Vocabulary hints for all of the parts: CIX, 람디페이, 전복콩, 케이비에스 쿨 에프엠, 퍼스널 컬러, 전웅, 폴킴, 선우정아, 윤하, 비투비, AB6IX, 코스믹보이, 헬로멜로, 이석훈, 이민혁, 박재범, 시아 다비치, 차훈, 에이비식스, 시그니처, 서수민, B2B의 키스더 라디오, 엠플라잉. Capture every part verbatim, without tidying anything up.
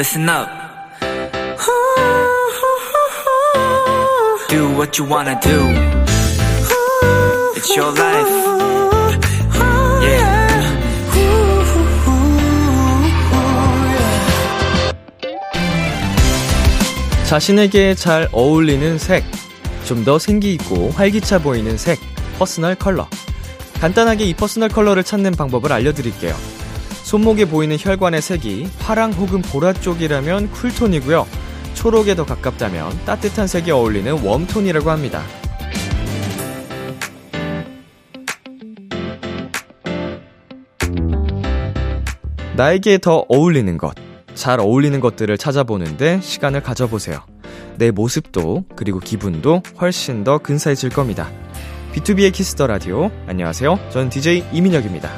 Listen up. Do what you wanna do. It's your life. Yeah. 자신에게 잘 어울리는 색, 좀 더 생기 있고 활기차 보이는 색, 퍼스널 컬러. 간단하게 이 퍼스널 컬러를 찾는 방법을 알려드릴게요. 손목에 보이는 혈관의 색이 파랑 혹은 보라 쪽이라면 쿨톤이고요. 초록에 더 가깝다면 따뜻한 색이 어울리는 웜톤이라고 합니다. 나에게 더 어울리는 것, 잘 어울리는 것들을 찾아보는데 시간을 가져보세요. 내 모습도 그리고 기분도 훨씬 더 근사해질 겁니다. 비투비의 키스더 라디오, 안녕하세요. 전 디제이 이민혁입니다.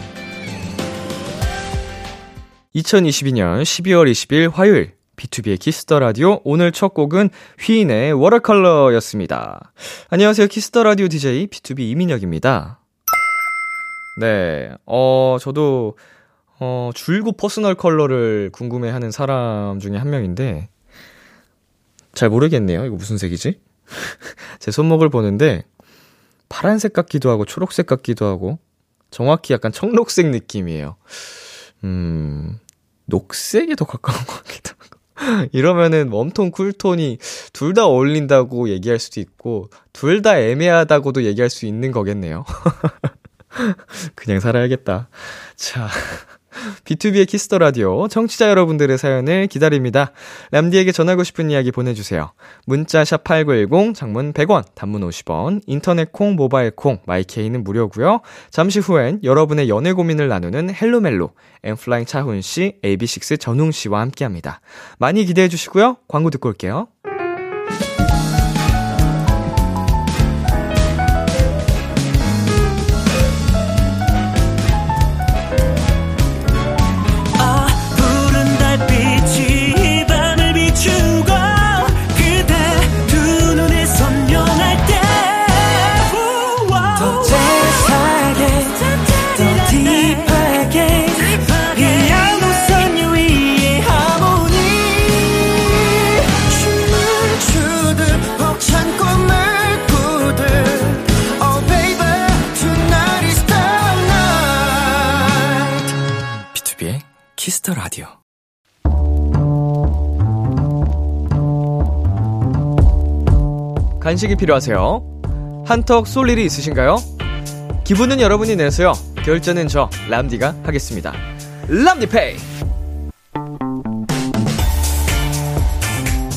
이천이십이년 십이월 이십일 화요일 비투비의 키스더 라디오, 오늘 첫 곡은 휘인의 워터컬러였습니다. 안녕하세요. 키스더 라디오 디제이 비투비 이민혁입니다. 네, 어 저도 어 줄곧 퍼스널 컬러를 궁금해하는 사람 중에 한 명인데 잘 모르겠네요. 이거 무슨 색이지? 제 손목을 보는데 파란색 같기도 하고 초록색 같기도 하고 정확히 약간 청록색 느낌이에요. 음, 녹색에 더 가까운 것 같기도 하고. 이러면은 웜톤, 쿨톤이 둘 다 어울린다고 얘기할 수도 있고 둘 다 애매하다고도 얘기할 수 있는 거겠네요. 그냥 살아야겠다. 자, 비투비의 키스더 라디오, 청취자 여러분들의 사연을 기다립니다. 람디에게 전하고 싶은 이야기 보내주세요. 문자 샵 팔구일공, 장문 백 원, 단문 오십 원, 인터넷 콩, 모바일 콩, 마이케이는 무료고요. 잠시 후엔 여러분의 연애 고민을 나누는 헬로멜로, 엠플라잉 차훈씨, 에이비식스 전웅씨와 함께합니다. 많이 기대해주시고요. 광고 듣고 올게요. 키스더 라디오. 간식이 필요하세요? 한턱 쏠 일이 있으신가요? 기분은 여러분이 내세요. 결제는 저 람디가 하겠습니다. 람디페이.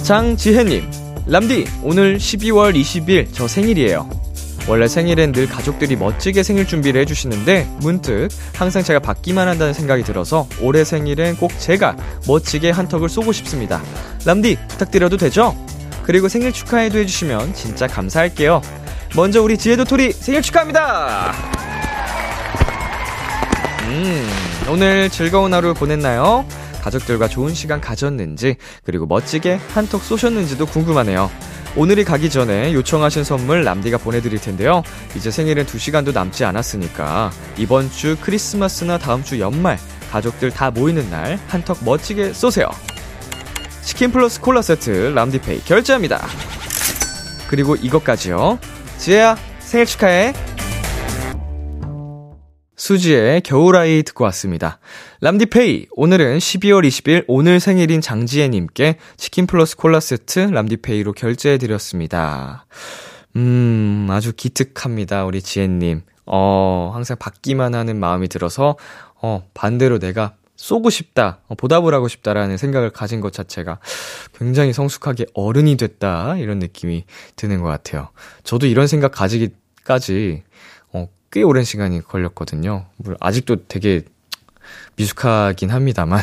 장지혜님, 람디 오늘 십이월 이십일 저 생일이에요. 원래 생일엔 늘 가족들이 멋지게 생일 준비를 해주시는데 문득 항상 제가 받기만 한다는 생각이 들어서 올해 생일엔 꼭 제가 멋지게 한턱을 쏘고 싶습니다. 람디 부탁드려도 되죠? 그리고 생일 축하해도 해주시면 진짜 감사할게요. 먼저 우리 지혜도토리 생일 축하합니다. 음, 오늘 즐거운 하루 보냈나요? 가족들과 좋은 시간 가졌는지, 그리고 멋지게 한턱 쏘셨는지도 궁금하네요. 오늘이 가기 전에 요청하신 선물 람디가 보내드릴 텐데요. 이제 생일은 두 시간도 남지 않았으니까 이번 주 크리스마스나 다음 주 연말 가족들 다 모이는 날 한턱 멋지게 쏘세요. 치킨 플러스 콜라 세트 람디페이 결제합니다. 그리고 이것까지요. 지혜야 생일 축하해. 수지의 겨울아이 듣고 왔습니다. 람디페이, 오늘은 십이월 이십일 오늘 생일인 장지혜님께 치킨 플러스 콜라 세트 람디페이로 결제해드렸습니다. 음, 아주 기특합니다. 우리 지혜님. 어, 항상 받기만 하는 마음이 들어서, 어, 반대로 내가 쏘고 싶다, 보답을 하고 싶다라는 생각을 가진 것 자체가 굉장히 성숙하게 어른이 됐다, 이런 느낌이 드는 것 같아요. 저도 이런 생각 가지기까지 꽤 오랜 시간이 걸렸거든요. 물론 아직도 되게 미숙하긴 합니다만.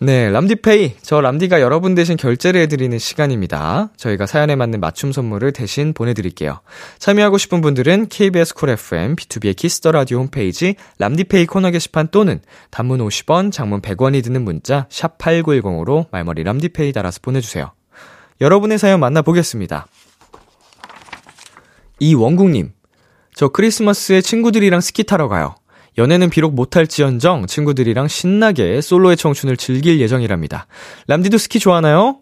네, 람디페이, 저 람디가 여러분 대신 결제를 해드리는 시간입니다. 저희가 사연에 맞는 맞춤 선물을 대신 보내드릴게요. 참여하고 싶은 분들은 케이비에스 쿨 에프엠, 비투비의 키스더 라디오 홈페이지 람디페이 코너 게시판 또는 단문 오십 원, 장문 백 원이 드는 문자 샵 팔구일공으로 말머리 람디페이 달아서 보내주세요. 여러분의 사연 만나보겠습니다. 이원국님, 저 크리스마스에 친구들이랑 스키 타러 가요. 연애는 비록 못할지언정 친구들이랑 신나게 솔로의 청춘을 즐길 예정이랍니다. 람디도 스키 좋아하나요?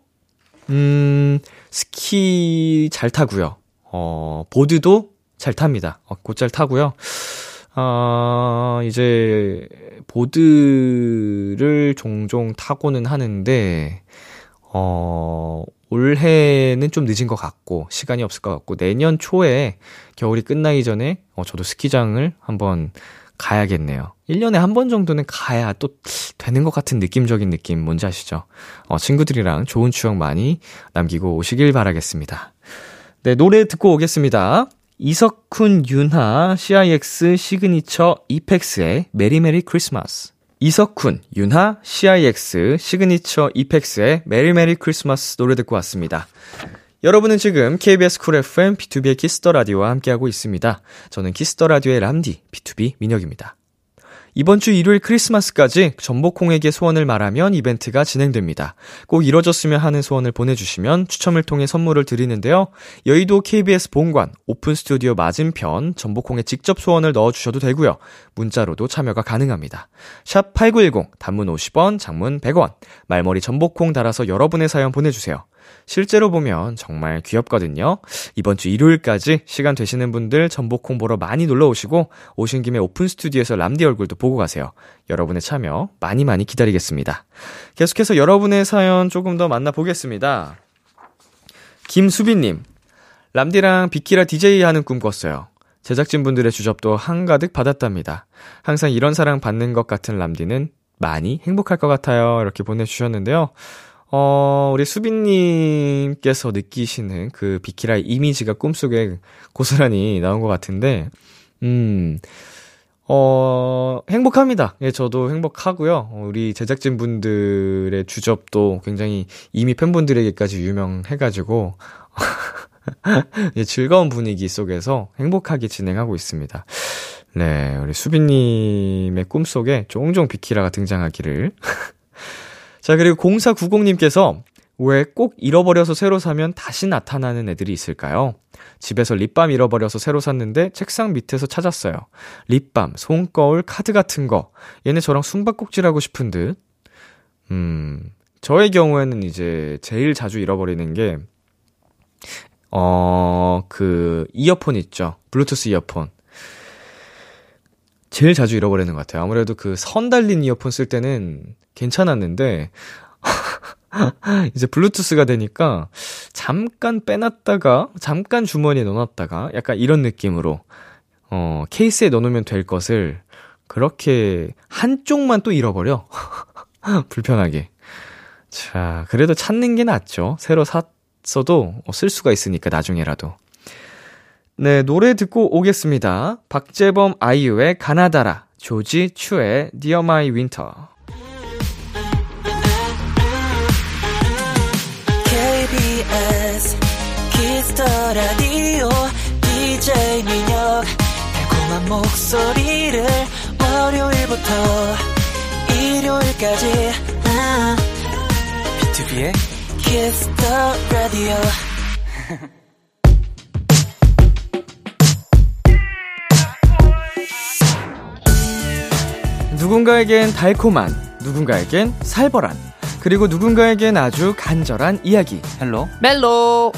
음, 스키 잘 타고요. 어, 보드도 잘 탑니다. 어, 곧 잘 타고요. 아, 이제 보드를 종종 타고는 하는데 어, 올해는 좀 늦은 것 같고 시간이 없을 것 같고 내년 초에 겨울이 끝나기 전에 어, 저도 스키장을 한번 가야겠네요. 일 년에 한 번 정도는 가야 또 되는 것 같은 느낌적인 느낌 뭔지 아시죠? 어, 친구들이랑 좋은 추억 많이 남기고 오시길 바라겠습니다. 네, 노래 듣고 오겠습니다. 이석훈, 윤하, 씨아이엑스, 시그니처, 이펙스의 메리메리 크리스마스. 이석훈, 윤하, 씨아이엑스, 시그니처, 이펙스의 메리메리 크리스마스 노래 듣고 왔습니다. 여러분은 지금 케이비에스 쿨 에프엠 비투비의 키스더 라디오와 함께하고 있습니다. 저는 키스더 라디오의 람디, 비투비 민혁입니다. 이번 주 일요일 크리스마스까지 전복콩에게 소원을 말하면 이벤트가 진행됩니다. 꼭 이뤄졌으면 하는 소원을 보내주시면 추첨을 통해 선물을 드리는데요. 여의도 케이비에스 본관 오픈 스튜디오 맞은편 전복콩에 직접 소원을 넣어주셔도 되고요. 문자로도 참여가 가능합니다. 샵 팔구일공, 단문 오십 원, 장문 백 원, 말머리 전복콩 달아서 여러분의 사연 보내주세요. 실제로 보면 정말 귀엽거든요. 이번 주 일요일까지 시간 되시는 분들 전복콩 보러 많이 놀러오시고 오신 김에 오픈 스튜디오에서 람디 얼굴도 보고 가세요. 여러분의 참여 많이 많이 기다리겠습니다. 계속해서 여러분의 사연 조금 더 만나보겠습니다. 김수빈님, 람디랑 비키라 디제이 하는 꿈 꿨어요. 제작진분들의 주접도 한가득 받았답니다. 항상 이런 사랑 받는 것 같은 람디는 많이 행복할 것 같아요. 이렇게 보내주셨는데요. 어, 우리 수빈님께서 느끼시는 그 비키라의 이미지가 꿈속에 고스란히 나온 것 같은데, 음, 어, 행복합니다. 예, 저도 행복하고요. 우리 제작진분들의 주접도 굉장히 이미 팬분들에게까지 유명해가지고, 예, 즐거운 분위기 속에서 행복하게 진행하고 있습니다. 네, 우리 수빈님의 꿈속에 종종 비키라가 등장하기를. 자, 그리고 공사구공님께서 왜 꼭 잃어버려서 새로 사면 다시 나타나는 애들이 있을까요? 집에서 립밤 잃어버려서 새로 샀는데 책상 밑에서 찾았어요. 립밤, 손거울, 카드 같은 거. 얘네 저랑 숨바꼭질 하고 싶은 듯. 음, 저의 경우에는 이제 제일 자주 잃어버리는 게 어, 그 이어폰 있죠. 블루투스 이어폰. 제일 자주 잃어버리는 것 같아요. 아무래도 그 선 달린 이어폰 쓸 때는 괜찮았는데 이제 블루투스가 되니까 잠깐 빼놨다가 잠깐 주머니에 넣어놨다가 약간 이런 느낌으로 어, 케이스에 넣어놓으면 될 것을 그렇게 한쪽만 또 잃어버려. 불편하게. 자, 그래도 찾는 게 낫죠. 새로 샀어도 쓸 수가 있으니까 나중에라도. 네, 노래 듣고 오겠습니다. 박재범 아이유의 가나다라, 조지 추의 Dear My Winter. 케이비에스 키스 더 라디오 디제이 민혁, 달콤한 목소리를 월요일부터 일요일까지 비투비의 키스 더 라디오. 누군가에겐 달콤한, 누군가에겐 살벌한, 그리고 누군가에겐 아주 간절한 이야기. 헬로 멜로.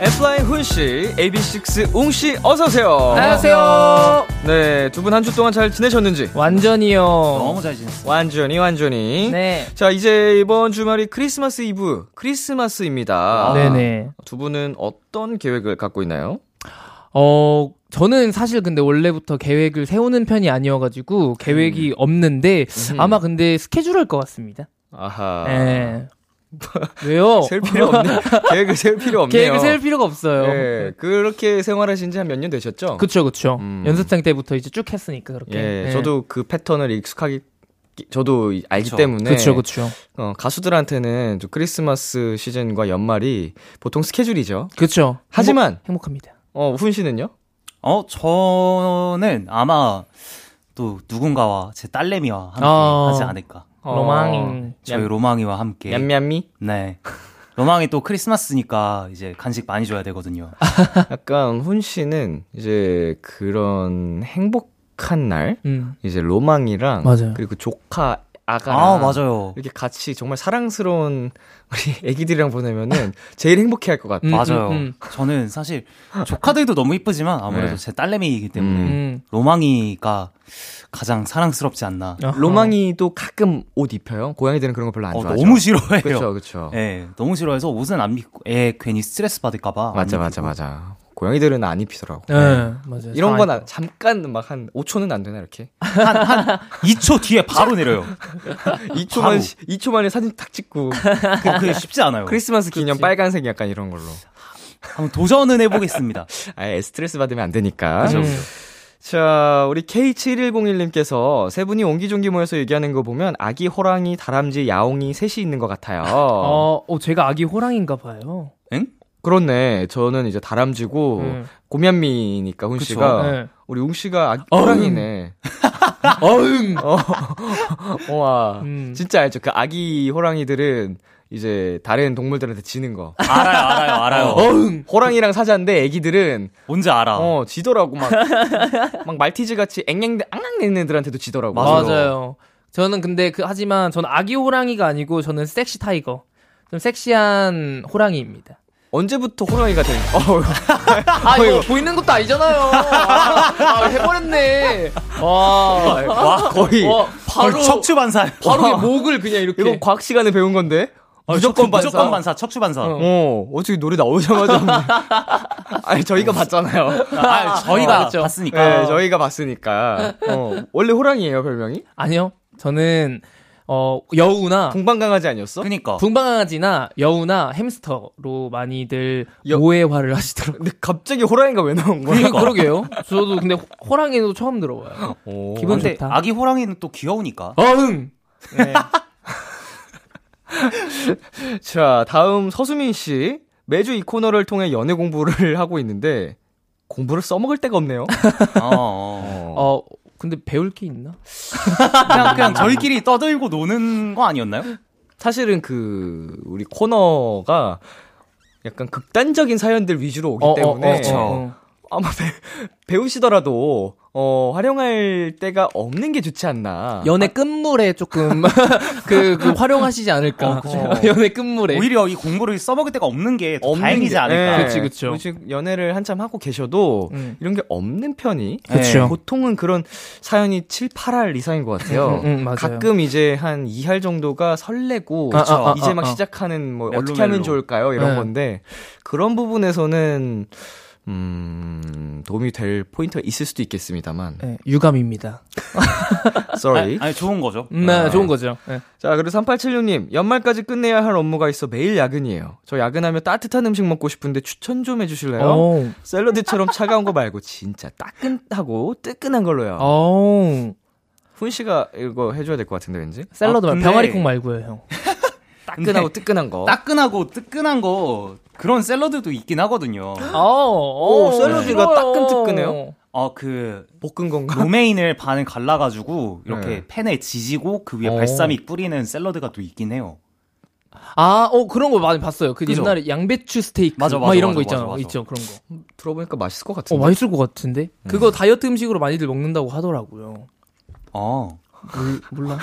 엠플라잉 훈씨, 에이비식스 웅씨, 어서오세요. 안녕하세요. 네, 두 분 한 주 동안 잘 지내셨는지? 완전히요. 너무 잘 지냈어요. 완전히, 완전히. 네. 자, 이제 이번 주말이 크리스마스 이브, 크리스마스입니다. 아, 네네. 두 분은 어떤 계획을 갖고 있나요? 어... 저는 사실 근데 원래부터 계획을 세우는 편이 아니어가지고 계획이 음. 없는데 음. 아마 근데 스케줄할 것 같습니다. 아하. 네. 왜요? 세울 필요 없네. 계획을 세울 필요 없네요. 계획을 세울 필요가 없어요. 네. 그렇게 생활하신 지 한 몇 년 되셨죠? 그쵸, 그쵸. 음. 연습생 때부터 이제 쭉 했으니까 그렇게. 예, 네. 저도 그 패턴을 익숙하게 저도 알기 그쵸. 때문에 그쵸, 그쵸. 어, 가수들한테는 좀 크리스마스 시즌과 연말이 보통 스케줄이죠. 그렇죠. 하지만 행복, 행복합니다. 어, 훈 씨는요? 어, 저는 아마 또 누군가와 제 딸내미와 함께 어, 하지 않을까. 로망이. 저희 로망이와 함께. 냠냠미? 네. 로망이 또 크리스마스니까 이제 간식 많이 줘야 되거든요. 약간 훈 씨는 이제 그런 행복한 날, 음. 이제 로망이랑 맞아요. 그리고 조카 아가랑 아, 맞아요. 이렇게 같이 정말 사랑스러운 우리 애기들이랑 보내면은 제일 행복해할 것 같아요. 음, 맞아요. 음, 음. 저는 사실 조카들도 너무 이쁘지만 아무래도 네. 제 딸내미이기 때문에 음. 로망이가 가장 사랑스럽지 않나. 어허. 로망이도 가끔 옷 입혀요. 고양이들은 그런 거 별로 안 어, 좋아하죠. 너무 싫어해요. 그렇죠, 그렇죠. 예, 너무 싫어해서 옷은 안 입고, 예, 괜히 스트레스 받을까봐. 맞아, 맞아, 맞아. 고양이들은 안 입히더라고. 네, 네. 맞아요. 이런 건 아, 잠깐 막 한 오 초는 안 되나 이렇게? 한, 한 이 초 뒤에 바로 내려요. 이 초만 바로. 이 초 만에 사진 탁 찍고. 그게 쉽지 않아요. 크리스마스 기념 그렇지. 빨간색 약간 이런 걸로. 한번 도전은 해보겠습니다. 아예 스트레스 받으면 안 되니까. 그렇죠. 음. 자, 우리 케이 칠일공일 님께서 세 분이 옹기종기 모여서 얘기하는 거 보면 아기 호랑이, 다람쥐, 야옹이 셋이 있는 것 같아요. 어, 어 제가 아기 호랑이인가 봐요. 엥? 그렇네. 저는 이제 다람쥐고 음. 고면미니까 훈 씨가 네. 우리 웅 씨가 호랑이네. 어흥. 어. 와. 음. 진짜 알죠. 그 아기 호랑이들은 이제 다른 동물들한테 지는 거. 알아요, 알아요, 알아요. 어흥. 호랑이랑 사자인데 애기들은 뭔지 알아. 어, 지더라고 막. 막 말티즈 같이 앵앵 앙앙 내는 애들한테도 지더라고. 맞아요. 저는 근데 그 하지만 저는 아기 호랑이가 아니고 저는 섹시 타이거. 좀 섹시한 호랑이입니다. 언제부터 호랑이가 된? 어, 아 이거 보이는 것도 아니잖아요. 아, 아, 해버렸네. 와, 와 거의 와, 바로 척추반사. 바로 목을 그냥 이렇게. 이건 과학 시간에 배운 건데. 아, 무조건, 무조건 반사. 무조건 반사. 척추반사. 어, 어 어떻게 노래 나오자마자. 아니 저희가 봤잖아요. 아 저희가 어, 봤으니까. 네, 저희가 봤으니까. 어, 원래 호랑이에요 별명이? 아니요. 저는. 어 여우나 붕방강아지 아니었어? 그니까 붕방강아지나 여우나 햄스터로 많이들 여... 오해화를 하시더라고요. 근데 갑자기 호랑이가 왜 나온 거야? 그러니까. 그러게요. 저도 근데 호랑이도 처음 들어봐요. 오, 기분 좋다. 아기 호랑이는 또 귀여우니까. 어흥. 네. 자 다음 서수민 씨 매주 이 코너를 통해 연애 공부를 하고 있는데 공부를 써먹을 데가 없네요. 어. 어. 어. 근데 배울 게 있나? 그냥, 그냥 저희끼리 떠들고 노는 거 아니었나요? 사실은 그 우리 코너가 약간 극단적인 사연들 위주로 오기 어, 때문에 어, 어, 그렇죠. 어. 아마 배, 배우시더라도 어, 활용할 때가 없는 게 좋지 않나. 연애 끝물에 조금 그, 그 활용하시지 않을까. 어, 그렇죠. 어. 연애 끝물에 오히려 이 공부를 써먹을 데가 없는 게 없는 다행이지 게, 않을까. 그렇지, 네. 그렇죠. 연애를 한참 하고 계셔도 음. 이런 게 없는 편이 그쵸. 보통은 그런 사연이 칠, 팔 할 이상인 것 같아요. 음, 음, 맞아요. 가끔 이제 한 이 할 정도가 설레고 아, 아, 아, 이제 막 아, 아. 시작하는 뭐 멜로, 어떻게 하면 멜로. 좋을까요? 이런 네. 건데 그런 부분에서는. 음, 도움이 될 포인트가 있을 수도 있겠습니다만. 네, 유감입니다. Sorry. 아니, 아니, 좋은 거죠. 네, 아. 좋은 거죠. 네. 자, 그리고 삼팔칠육 님. 연말까지 끝내야 할 업무가 있어 매일 야근이에요. 저 야근하면 따뜻한 음식 먹고 싶은데 추천 좀 해주실래요? 오. 샐러드처럼 차가운 거 말고 진짜 따끈하고 뜨끈한 걸로요. 오. 훈 씨가 이거 해줘야 될 것 같은데, 왠지? 샐러드 아, 말고. 병아리콩 말고요, 형. 따끈하고 뜨끈한 거. 따끈하고 뜨끈한 거. 그런 샐러드도 있긴 하거든요. 오, 오, 샐러드가 네. 따끈뜨끈해요? 어, 그 볶은 건가? 로메인을 반을 갈라가지고 이렇게 네. 팬에 지지고 그 위에 오. 발사믹 뿌리는 샐러드가 또 있긴 해요. 아, 어 그런 거 많이 봤어요. 그 그죠? 옛날에 양배추 스테이크 맞아, 맞아, 막 이런 맞아, 거 있잖아요. 맞아, 맞아. 있죠 그런 거. 들어보니까 맛있을 것 같은데. 어, 맛있을 것 같은데. 음. 그거 다이어트 음식으로 많이들 먹는다고 하더라고요. 아, 몰, 몰라.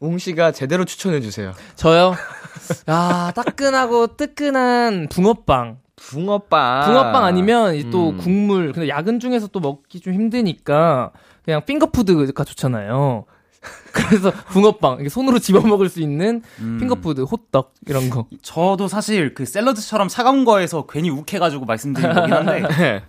웅 씨가 제대로 추천해 주세요. 저요? 아 따끈하고 뜨끈한 붕어빵. 붕어빵. 붕어빵 아니면 또 음. 국물. 근데 야근 중에서 또 먹기 좀 힘드니까 그냥 핑거푸드가 좋잖아요. 그래서 붕어빵 이게 손으로 집어 먹을 수 있는 음. 핑거푸드, 호떡 이런 거. 저도 사실 그 샐러드처럼 차가운 거에서 괜히 욱해가지고 말씀드린 거긴 한데. 네.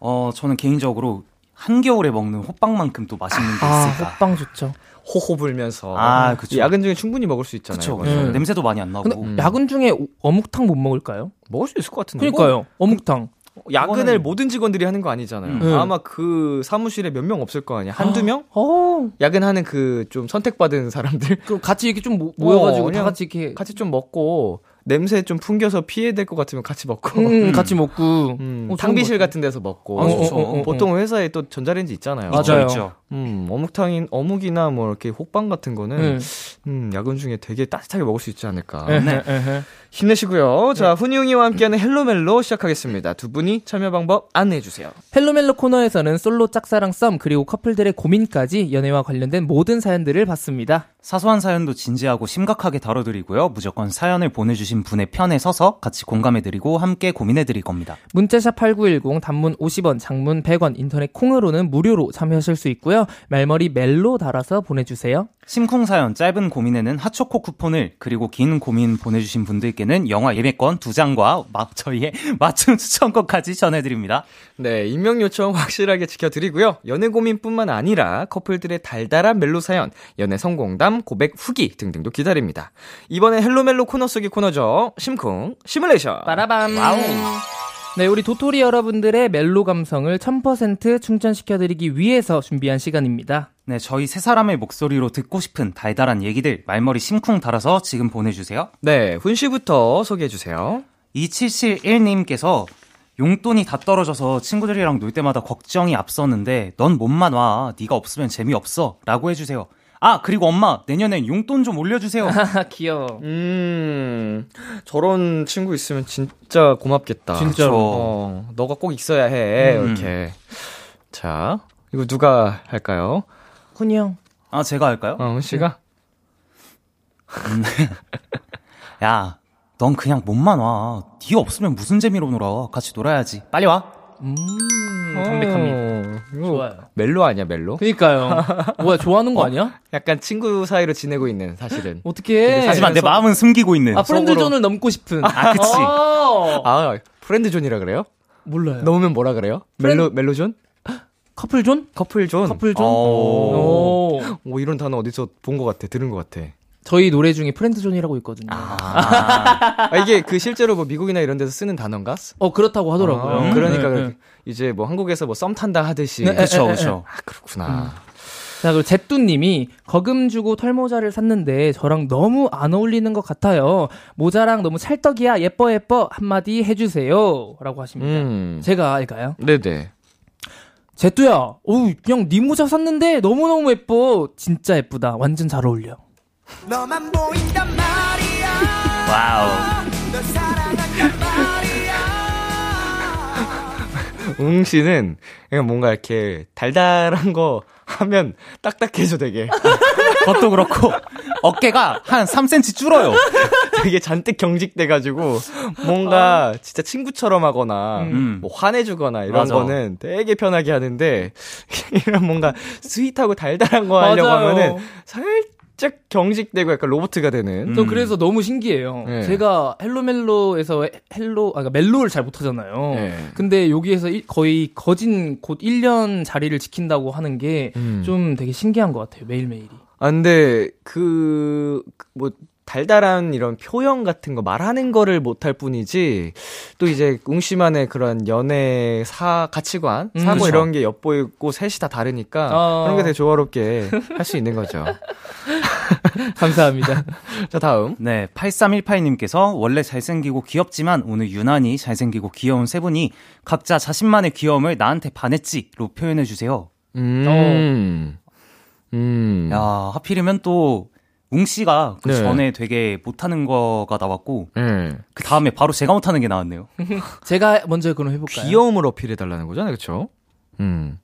어 저는 개인적으로. 한겨울에 먹는 호빵만큼 또 맛있는 게 있을까. 아, 호빵 좋죠. 호호 불면서. 아, 그렇죠. 야근 중에 충분히 먹을 수 있잖아요. 그렇죠. 네. 냄새도 많이 안 나고. 근데 음. 야근 중에 어묵탕 못 먹을까요? 먹을 수 있을 것 같은데. 그러니까요. 어묵탕. 야근을 그거는... 모든 직원들이 하는 거 아니잖아요. 음. 아마 그 사무실에 몇 명 없을 거 아니야. 한두 명? 어. 야근하는 그 좀 선택받은 사람들. 그럼 같이 이렇게 좀 모여가지고 어, 다 같이 이렇게 같이 좀 먹고. 냄새 좀 풍겨서 피해야 될 것 같으면 같이 먹고. 음, 같이 먹고. 음, 탕비실 같은 데서 먹고. 아, 어, 어, 어, 어, 보통 회사에 또 전자레인지 있잖아요. 맞아요. 있죠, 있죠. 음, 어묵탕인 어묵이나 뭐 이렇게 호빵 같은 거는 음. 음, 야근 중에 되게 따뜻하게 먹을 수 있지 않을까. 에헤, 네. 에헤. 힘내시고요. 네. 자, 훈이웅이와 함께하는 헬로멜로 시작하겠습니다. 두 분이 참여 방법 안내해 주세요. 헬로멜로 코너에서는 솔로, 짝사랑, 썸 그리고 커플들의 고민까지 연애와 관련된 모든 사연들을 받습니다. 사소한 사연도 진지하고 심각하게 다뤄드리고요. 무조건 사연을 보내주신 분의 편에 서서 같이 공감해드리고 함께 고민해드릴 겁니다. 문자샵 팔구일공, 단문 오십 원, 장문 백 원, 인터넷 콩으로는 무료로 참여하실 수 있고요. 말머리 멜로 달아서 보내주세요. 심쿵 사연, 짧은 고민에는 핫초코 쿠폰을, 그리고 긴 고민 보내주신 분들께는 영화 예매권 두 장과 저희의 맞춤 추천권까지 전해드립니다. 네, 익명 요청 확실하게 지켜드리고요. 연애 고민뿐만 아니라 커플들의 달달한 멜로 사연, 연애 성공담, 고백 후기 등등도 기다립니다. 이번엔 헬로멜로 코너 속의 코너죠. 심쿵 시뮬레이션. 빠라밤. 와우. 네, 우리 도토리 여러분들의 멜로 감성을 천 퍼센트 충전시켜드리기 위해서 준비한 시간입니다. 네, 저희 세 사람의 목소리로 듣고 싶은 달달한 얘기들 말머리 심쿵 달아서 지금 보내주세요. 네, 훈씨부터 소개해주세요. 이칠칠일 님께서 용돈이 다 떨어져서 친구들이랑 놀 때마다 걱정이 앞섰는데 넌 몸만 와, 네가 없으면 재미없어 라고 해주세요. 아, 그리고 엄마, 내년엔 용돈 좀 올려주세요. 아, 귀여워. 음, 저런 친구 있으면 진짜 고맙겠다. 진짜로. 어, 너가 꼭 있어야 해. 음. 이렇게. 자, 이거 누가 할까요? 훈이 형. 아, 제가 할까요? 어, 훈 씨가? 음. 야, 넌 그냥 몸만 와. 네 없으면 무슨 재미로 놀아. 같이 놀아야지. 빨리 와. 음, 담백합니다. 좋아요. 멜로 아니야, 멜로? 그니까요. 뭐야, 좋아하는 거 어, 아니야? 약간 친구 사이로 지내고 있는, 사실은. 어떻게 해? 하지만 내 속... 마음은 숨기고 있는. 아, 프렌드존을 넘고 싶은. 아, 그치. 아, 프렌드존이라 그래요? 몰라요. 넘으면 뭐라 그래요? 프렌... 멜로, 멜로존? 커플존? 커플존. 커플존? 오. 오, 이런 단어 어디서 본 것 같아, 들은 것 같아. 저희 노래 중에 프렌드존이라고 있거든요. 아. 아, 이게 그 실제로 뭐 미국이나 이런 데서 쓰는 단어인가? 어, 그렇다고 하더라고요. 아, 음, 그러니까 네, 네. 이제 뭐 한국에서 뭐 썸 탄다 하듯이. 네, 그렇죠, 그렇죠. 아, 그렇구나. 음. 자, 그리고 제뚜님이 거금 주고 털모자를 샀는데 저랑 너무 안 어울리는 것 같아요. 모자랑 너무 찰떡이야. 예뻐 예뻐 한마디 해주세요라고 하십니다. 음. 제가 할까요? 네네. 제뚜야, 어우, 그냥 네 모자 샀는데 너무 너무 예뻐. 진짜 예쁘다. 완전 잘 어울려. 너만 보인단 말이야. 와우. 너 사랑한단 말이야. 웅 씨는 그냥 뭔가 이렇게 달달한 거 하면 딱딱해져 되게. 그것도 그렇고 어깨가 한 삼 센티미터 줄어요. 되게 잔뜩 경직돼가지고 뭔가 아. 진짜 친구처럼 하거나 음. 뭐 화내주거나 이런 맞아. 거는 되게 편하게 하는데 이런 뭔가 스윗하고 달달한 거 하려고 맞아요. 하면은 살. 쫙 경직되고 약간 로봇가 되는. 음. 저 그래서 너무 신기해요. 네. 제가 헬로멜로에서 헬로, 아, 그러니까 멜로를 잘 못하잖아요. 네. 근데 여기에서 일, 거의 거진 곧 일 년 자리를 지킨다고 하는 게 좀 음. 되게 신기한 것 같아요. 매일매일이. 아, 근데 그, 뭐, 달달한 이런 표현 같은 거 말하는 거를 못할 뿐이지 또 이제 웅씨만의 그런 연애 사 가치관 음, 사고 그쵸. 이런 게 엿보이고 셋이 다 다르니까 어... 그런 게 되게 조화롭게 할 수 있는 거죠. 감사합니다. 자, 다음. 네, 팔삼일팔 님께서 원래 잘생기고 귀엽지만 오늘 유난히 잘생기고 귀여운 세 분이 각자 자신만의 귀여움을 나한테 반했지로 표현해 주세요. 음. 어. 음. 야, 하필이면 또 웅씨가 그 네. 전에 되게 못하는 거가 나왔고 네. 그 다음에 바로 제가 못하는 게 나왔네요. 제가 먼저 그럼 해볼까요? 귀여움을 어필해달라는 거잖아요. 그렇죠? 음.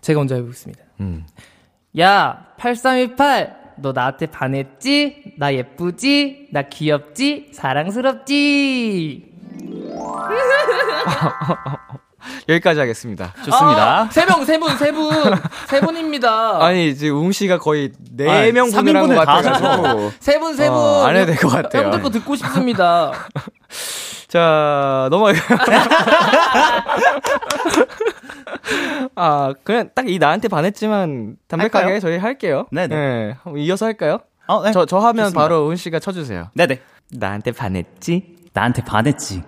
제가 먼저 해보겠습니다. 음. 야, 팔삼일팔, 너 나한테 반했지? 나 예쁘지? 나 귀엽지? 사랑스럽지? 여기까지 하겠습니다. 좋습니다. 아, 세 명, 세 분, 세 분, 세 분입니다. 아니, 이제 웅 씨가 거의 네 명 분을 한 것 같아서 세 분, 세 분 안 해도 될 것 같아요. 여러분들 거 듣고 싶습니다. 자, 넘어가요. 아, 그냥 딱 이 나한테 반했지만 담백하게 할까요? 저희 할게요. 네네. 네, 이어서 할까요? 어, 네. 저, 저 하면 좋습니다. 바로 웅 씨가 쳐주세요. 네네. 나한테 반했지? 나한테 반했지?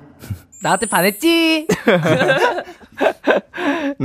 나한테 반했지?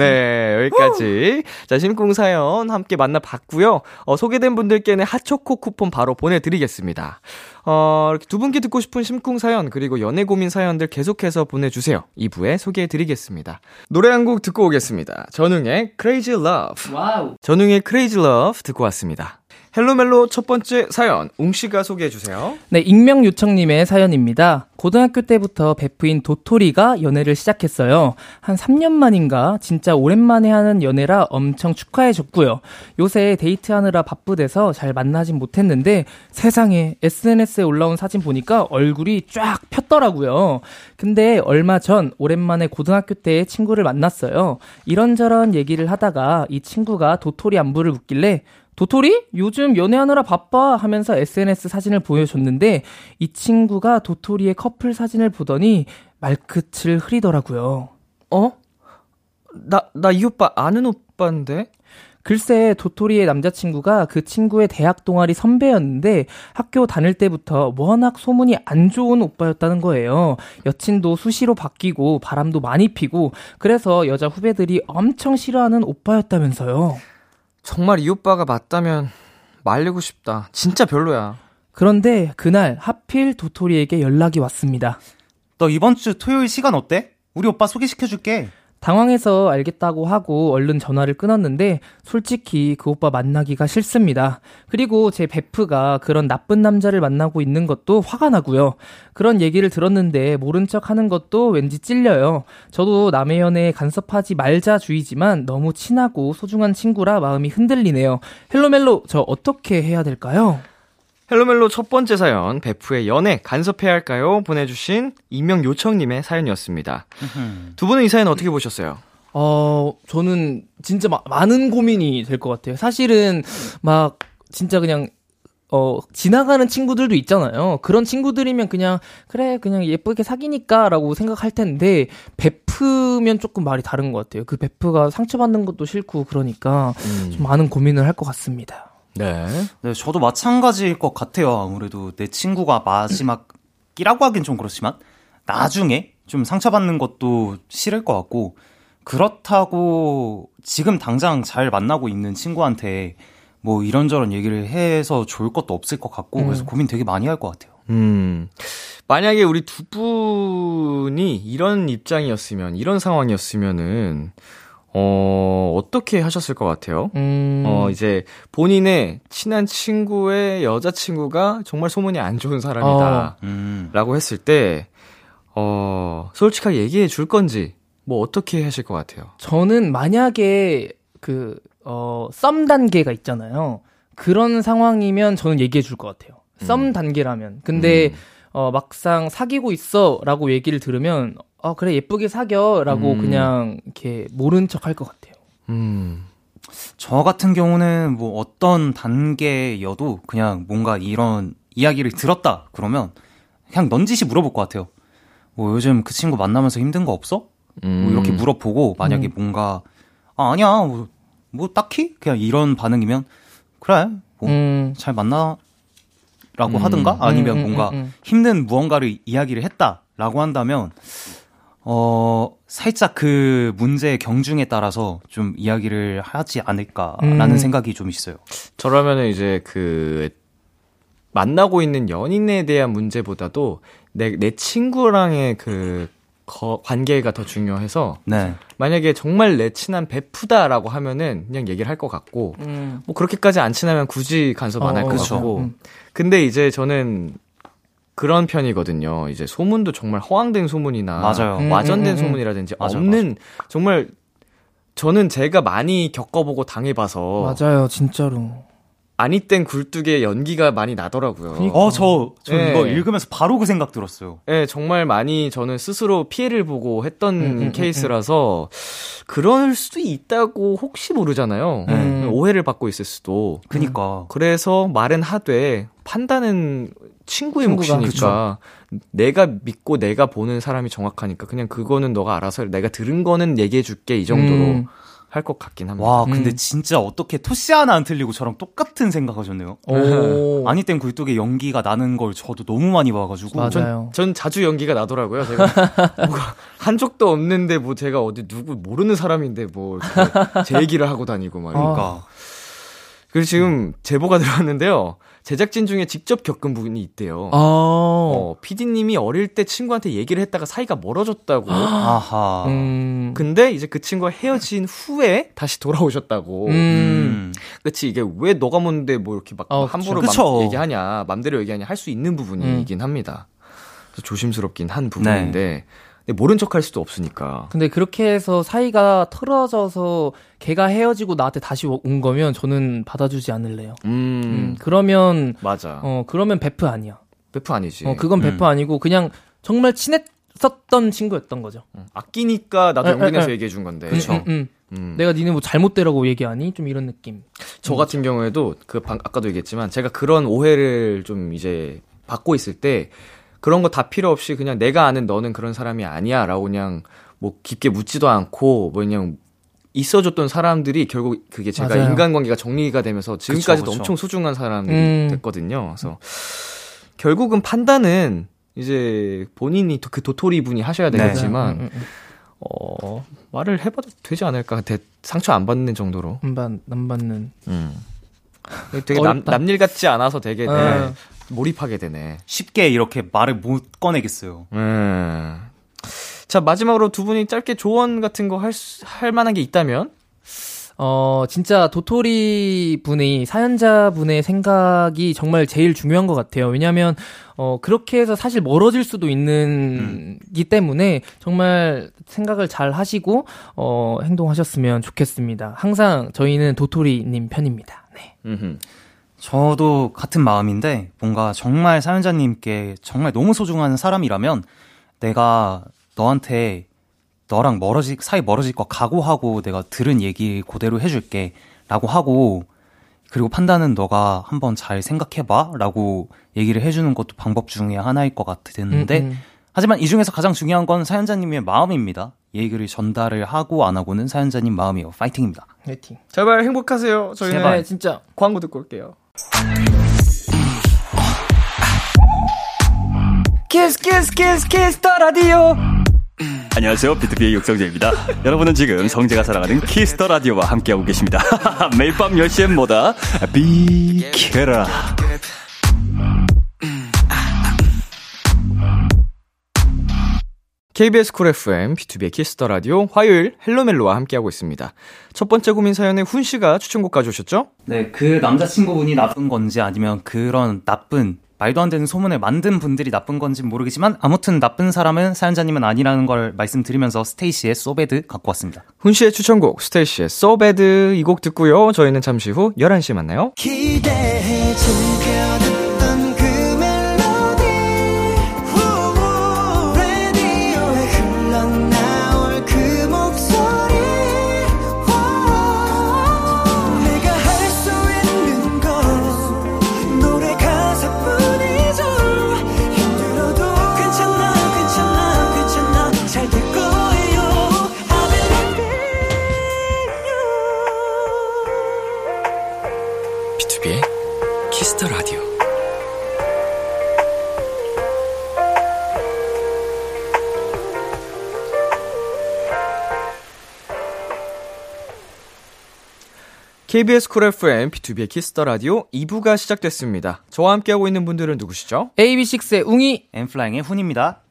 네, 여기까지. 자, 신궁 사연 함께 만나봤고요. 어, 소개된 분들께는 핫초코 쿠폰 바로 보내드리겠습니다. 어, 이렇게 두 분께 듣고 싶은 심쿵 사연, 그리고 연애 고민 사연들 계속해서 보내주세요. 이 부에 소개해드리겠습니다. 노래 한 곡 듣고 오겠습니다. 전웅의 Crazy Love. 와우. 전웅의 Crazy Love 듣고 왔습니다. 헬로멜로 첫 번째 사연, 웅씨가 소개해주세요. 네, 익명 요청님의 사연입니다. 고등학교 때부터 베프인 도토리가 연애를 시작했어요. 한 삼 년 만인가 진짜 오랜만에 하는 연애라 엄청 축하해줬고요. 요새 데이트하느라 바쁘대서 잘 만나진 못했는데 세상에 에스엔에스에 올라온 사진 보니까 얼굴이 쫙 폈더라고요. 근데 얼마 전 오랜만에 고등학교 때의 친구를 만났어요. 이런저런 얘기를 하다가 이 친구가 도토리 안부를 묻길래 도토리? 요즘 연애하느라 바빠 하면서 에스엔에스 사진을 보여줬는데 이 친구가 도토리의 커플 사진을 보더니 말끝을 흐리더라고요. 어? 나, 나 이 오빠 아는 오빠인데? 글쎄 도토리의 남자친구가 그 친구의 대학 동아리 선배였는데 학교 다닐 때부터 워낙 소문이 안 좋은 오빠였다는 거예요. 여친도 수시로 바뀌고 바람도 많이 피고 그래서 여자 후배들이 엄청 싫어하는 오빠였다면서요. 정말 이 오빠가 맞다면 말리고 싶다. 진짜 별로야. 그런데 그날 하필 도토리에게 연락이 왔습니다. 너 이번 주 토요일 시간 어때? 우리 오빠 소개시켜줄게. 당황해서 알겠다고 하고 얼른 전화를 끊었는데 솔직히 그 오빠 만나기가 싫습니다. 그리고 제 베프가 그런 나쁜 남자를 만나고 있는 것도 화가 나고요. 그런 얘기를 들었는데 모른 척 하는 것도 왠지 찔려요. 저도 남의 연애에 간섭하지 말자 주의지만 너무 친하고 소중한 친구라 마음이 흔들리네요. 헬로멜로 저 어떻게 해야 될까요? 헬로멜로 첫 번째 사연, 베프의 연애 간섭해야 할까요? 보내주신 익명 요청님의 사연이었습니다. 두 분은 이 사연 어떻게 보셨어요? 어, 저는 진짜 마, 많은 고민이 될 것 같아요. 사실은 막 진짜 그냥 어, 지나가는 친구들도 있잖아요. 그런 친구들이면 그냥 그래 그냥 예쁘게 사귀니까 라고 생각할 텐데 베프면 조금 말이 다른 것 같아요. 그 베프가 상처받는 것도 싫고 그러니까 음. 좀 많은 고민을 할 것 같습니다. 네. 네, 저도 마찬가지일 것 같아요. 아무래도 내 친구가 마지막 끼라고 하긴 좀 그렇지만 나중에 좀 상처받는 것도 싫을 것 같고 그렇다고 지금 당장 잘 만나고 있는 친구한테 뭐 이런저런 얘기를 해서 좋을 것도 없을 것 같고 음. 그래서 고민 되게 많이 할 것 같아요. 음. 만약에 우리 두 분이 이런 입장이었으면 이런 상황이었으면은 어, 어떻게 하셨을 것 같아요? 음. 어, 이제 본인의 친한 친구의 여자친구가 정말 소문이 안 좋은 사람이다. 어. 음. 라고 했을 때, 어, 솔직하게 얘기해 줄 건지, 뭐, 어떻게 하실 것 같아요? 저는 만약에 그, 어, 썸 단계가 있잖아요. 그런 상황이면 저는 얘기해 줄 것 같아요. 썸 음. 단계라면. 근데, 음. 어, 막상 사귀고 있어 라고 얘기를 들으면, 어, 그래, 예쁘게 사겨. 라고 음. 그냥, 이렇게, 모른 척 할 것 같아요. 음. 저 같은 경우는, 뭐, 어떤 단계여도, 그냥, 뭔가 이런 이야기를 들었다. 그러면, 그냥 넌지시 물어볼 것 같아요. 뭐, 요즘 그 친구 만나면서 힘든 거 없어? 음. 뭐, 이렇게 물어보고, 만약에 음. 뭔가, 아, 아니야. 뭐, 뭐, 딱히? 그냥 이런 반응이면, 그래. 뭐, 음. 잘 만나. 라고 음. 하든가? 아니면 음, 음, 뭔가, 음, 음, 음. 힘든 무언가를 이야기를 했다. 라고 한다면, 어, 살짝 그 문제의 경중에 따라서 좀 이야기를 하지 않을까라는 음. 생각이 좀 있어요. 저라면 이제 그, 만나고 있는 연인에 대한 문제보다도 내, 내 친구랑의 그, 거, 관계가 더 중요해서, 네. 만약에 정말 내 친한 베프다라고 하면은 그냥 얘기를 할 것 같고, 음. 뭐 그렇게까지 안 친하면 굳이 간섭 안 할 것 어, 같고, 음. 근데 이제 저는, 그런 편이거든요. 이제 소문도 정말 허황된 소문이나 맞아요. 와전된 음, 음, 음. 소문이라든지 맞아, 없는 맞아. 정말 저는 제가 많이 겪어보고 당해봐서 맞아요, 진짜로. 아니 땐 굴뚝에 연기가 많이 나더라고요. 그러니까. 어, 저, 저 네. 이거 읽으면서 바로 그 생각 들었어요. 네, 정말 많이 저는 스스로 피해를 보고 했던 음, 케이스라서 음, 음. 그럴 수도 있다고 혹시 모르잖아요. 음. 오해를 받고 있을 수도. 그러니까. 그래서 말은 하되 판단은 친구의 친구가, 몫이니까 그쵸. 내가 믿고 내가 보는 사람이 정확하니까 그냥 그거는 너가 알아서 내가 들은 거는 얘기해줄게 이 정도로. 음. 할 것 같긴 합니다. 와, 근데 음. 진짜 어떻게 토씨 하나 안 틀리고 저랑 똑같은 생각하셨네요. 오. 아니 땐 굴뚝에 연기가 나는 걸 저도 너무 많이 봐가지고. 맞아요. 전, 전 자주 연기가 나더라고요. 제가 한 적도 없는데 뭐 제가 어디 누구 모르는 사람인데 뭐 제 얘기를 하고 다니고 막. 그러니까. 아. 그리고 지금 제보가 들어왔는데요. 제작진 중에 직접 겪은 분이 있대요. 어, 피디님이 어릴 때 친구한테 얘기를 했다가 사이가 멀어졌다고. 아하. 음. 근데 이제 그 친구와 헤어진 후에 다시 돌아오셨다고. 음. 그치, 이게 왜 너가 뭔데 뭐 이렇게 막 어, 함부로 맘, 얘기하냐, 맘대로 얘기하냐 할 수 있는 부분이긴 음. 합니다. 그래서 조심스럽긴 한 부분인데. 네. 근데 모른 척할 수도 없으니까. 근데 그렇게 해서 사이가 틀어져서 걔가 헤어지고 나한테 다시 온 거면 저는 받아주지 않을래요. 음, 음 그러면 맞아. 어 그러면 베프 아니야. 베프 아니지. 어 그건 베프 음. 아니고 그냥 정말 친했었던 친구였던 거죠. 아끼니까 나도 용기내서 얘기해 준 건데. 그렇죠. 음, 음, 음. 음. 내가 니네 뭐 잘못되라고 얘기하니? 좀 이런 느낌. 저 같은 경우에도 그 방, 아까도 얘기했지만 제가 그런 오해를 좀 이제 받고 있을 때. 그런 거 다 필요 없이 그냥 내가 아는 너는 그런 사람이 아니야 라고 그냥 뭐 깊게 묻지도 않고 뭐 그냥 있어줬던 사람들이 결국 그게 제가 맞아요. 인간관계가 정리가 되면서 지금까지도 그쵸, 그쵸. 엄청 소중한 사람들이 음. 됐거든요. 그래서 결국은 판단은 이제 본인이 그 도토리 분이 하셔야 되겠지만 네. 어, 말을 해봐도 되지 않을까. 상처 안 받는 정도로. 안, 받, 안 받는. 음. 되게 남, 남일 같지 않아서 되게 네. 네. 몰입하게 되네. 쉽게 이렇게 말을 못 꺼내겠어요. 음. 자, 마지막으로 두 분이 짧게 조언 같은 거 할 할 만한 게 있다면? 어, 진짜 도토리 분의, 사연자 분의 생각이 정말 제일 중요한 것 같아요. 왜냐면, 어, 그렇게 해서 사실 멀어질 수도 있는, 음. 기 때문에 정말 생각을 잘 하시고, 어, 행동하셨으면 좋겠습니다. 항상 저희는 도토리님 편입니다. 네. 음흠. 저도 같은 마음인데 뭔가 정말 사연자님께 정말 너무 소중한 사람이라면 내가 너한테 너랑 멀어질 사이 멀어질 거 각오하고 내가 들은 얘기 그대로 해줄게 라고 하고 그리고 판단은 너가 한번 잘 생각해봐 라고 얘기를 해주는 것도 방법 중에 하나일 것 같은데 음음. 하지만 이 중에서 가장 중요한 건 사연자님의 마음입니다. 얘기를 전달을 하고 안 하고는 사연자님 마음이에요. 파이팅입니다. 파이팅. 제발 행복하세요. 저희는 제발. 진짜 광고 듣고 올게요. 키스 키스 키스 키스 더 라디오. 안녕하세요, 비투비의 육성재입니다. 여러분은 지금 성재가 사랑하는 키스 더 라디오와 함께하고 계십니다. 매일 밤 열 시엔 뭐다 비케라. 케이비에스 쿨 에프엠, 비투비의 키스 더 라디오 화요일 헬로멜로와 함께하고 있습니다. 첫 번째 고민 사연에 훈 씨가 추천곡 가져오셨죠? 네, 그 남자친구분이 나쁜 건지 아니면 그런 나쁜 말도 안 되는 소문을 만든 분들이 나쁜 건지 모르겠지만 아무튼 나쁜 사람은 사연자님은 아니라는 걸 말씀드리면서 스테이시의 So Bad 갖고 왔습니다. 훈 씨의 추천곡 스테이시의 So Bad 이 곡 듣고요. 저희는 잠시 후 열한 시에 만나요. 기대해 줄게. 케이비에스 쿨 에프엠, 비투비의 키스 더 라디오 이 부가 시작됐습니다. 저와 함께하고 있는 분들은 누구시죠? 에이비식스의 웅이, 엠플라잉의 훈입니다.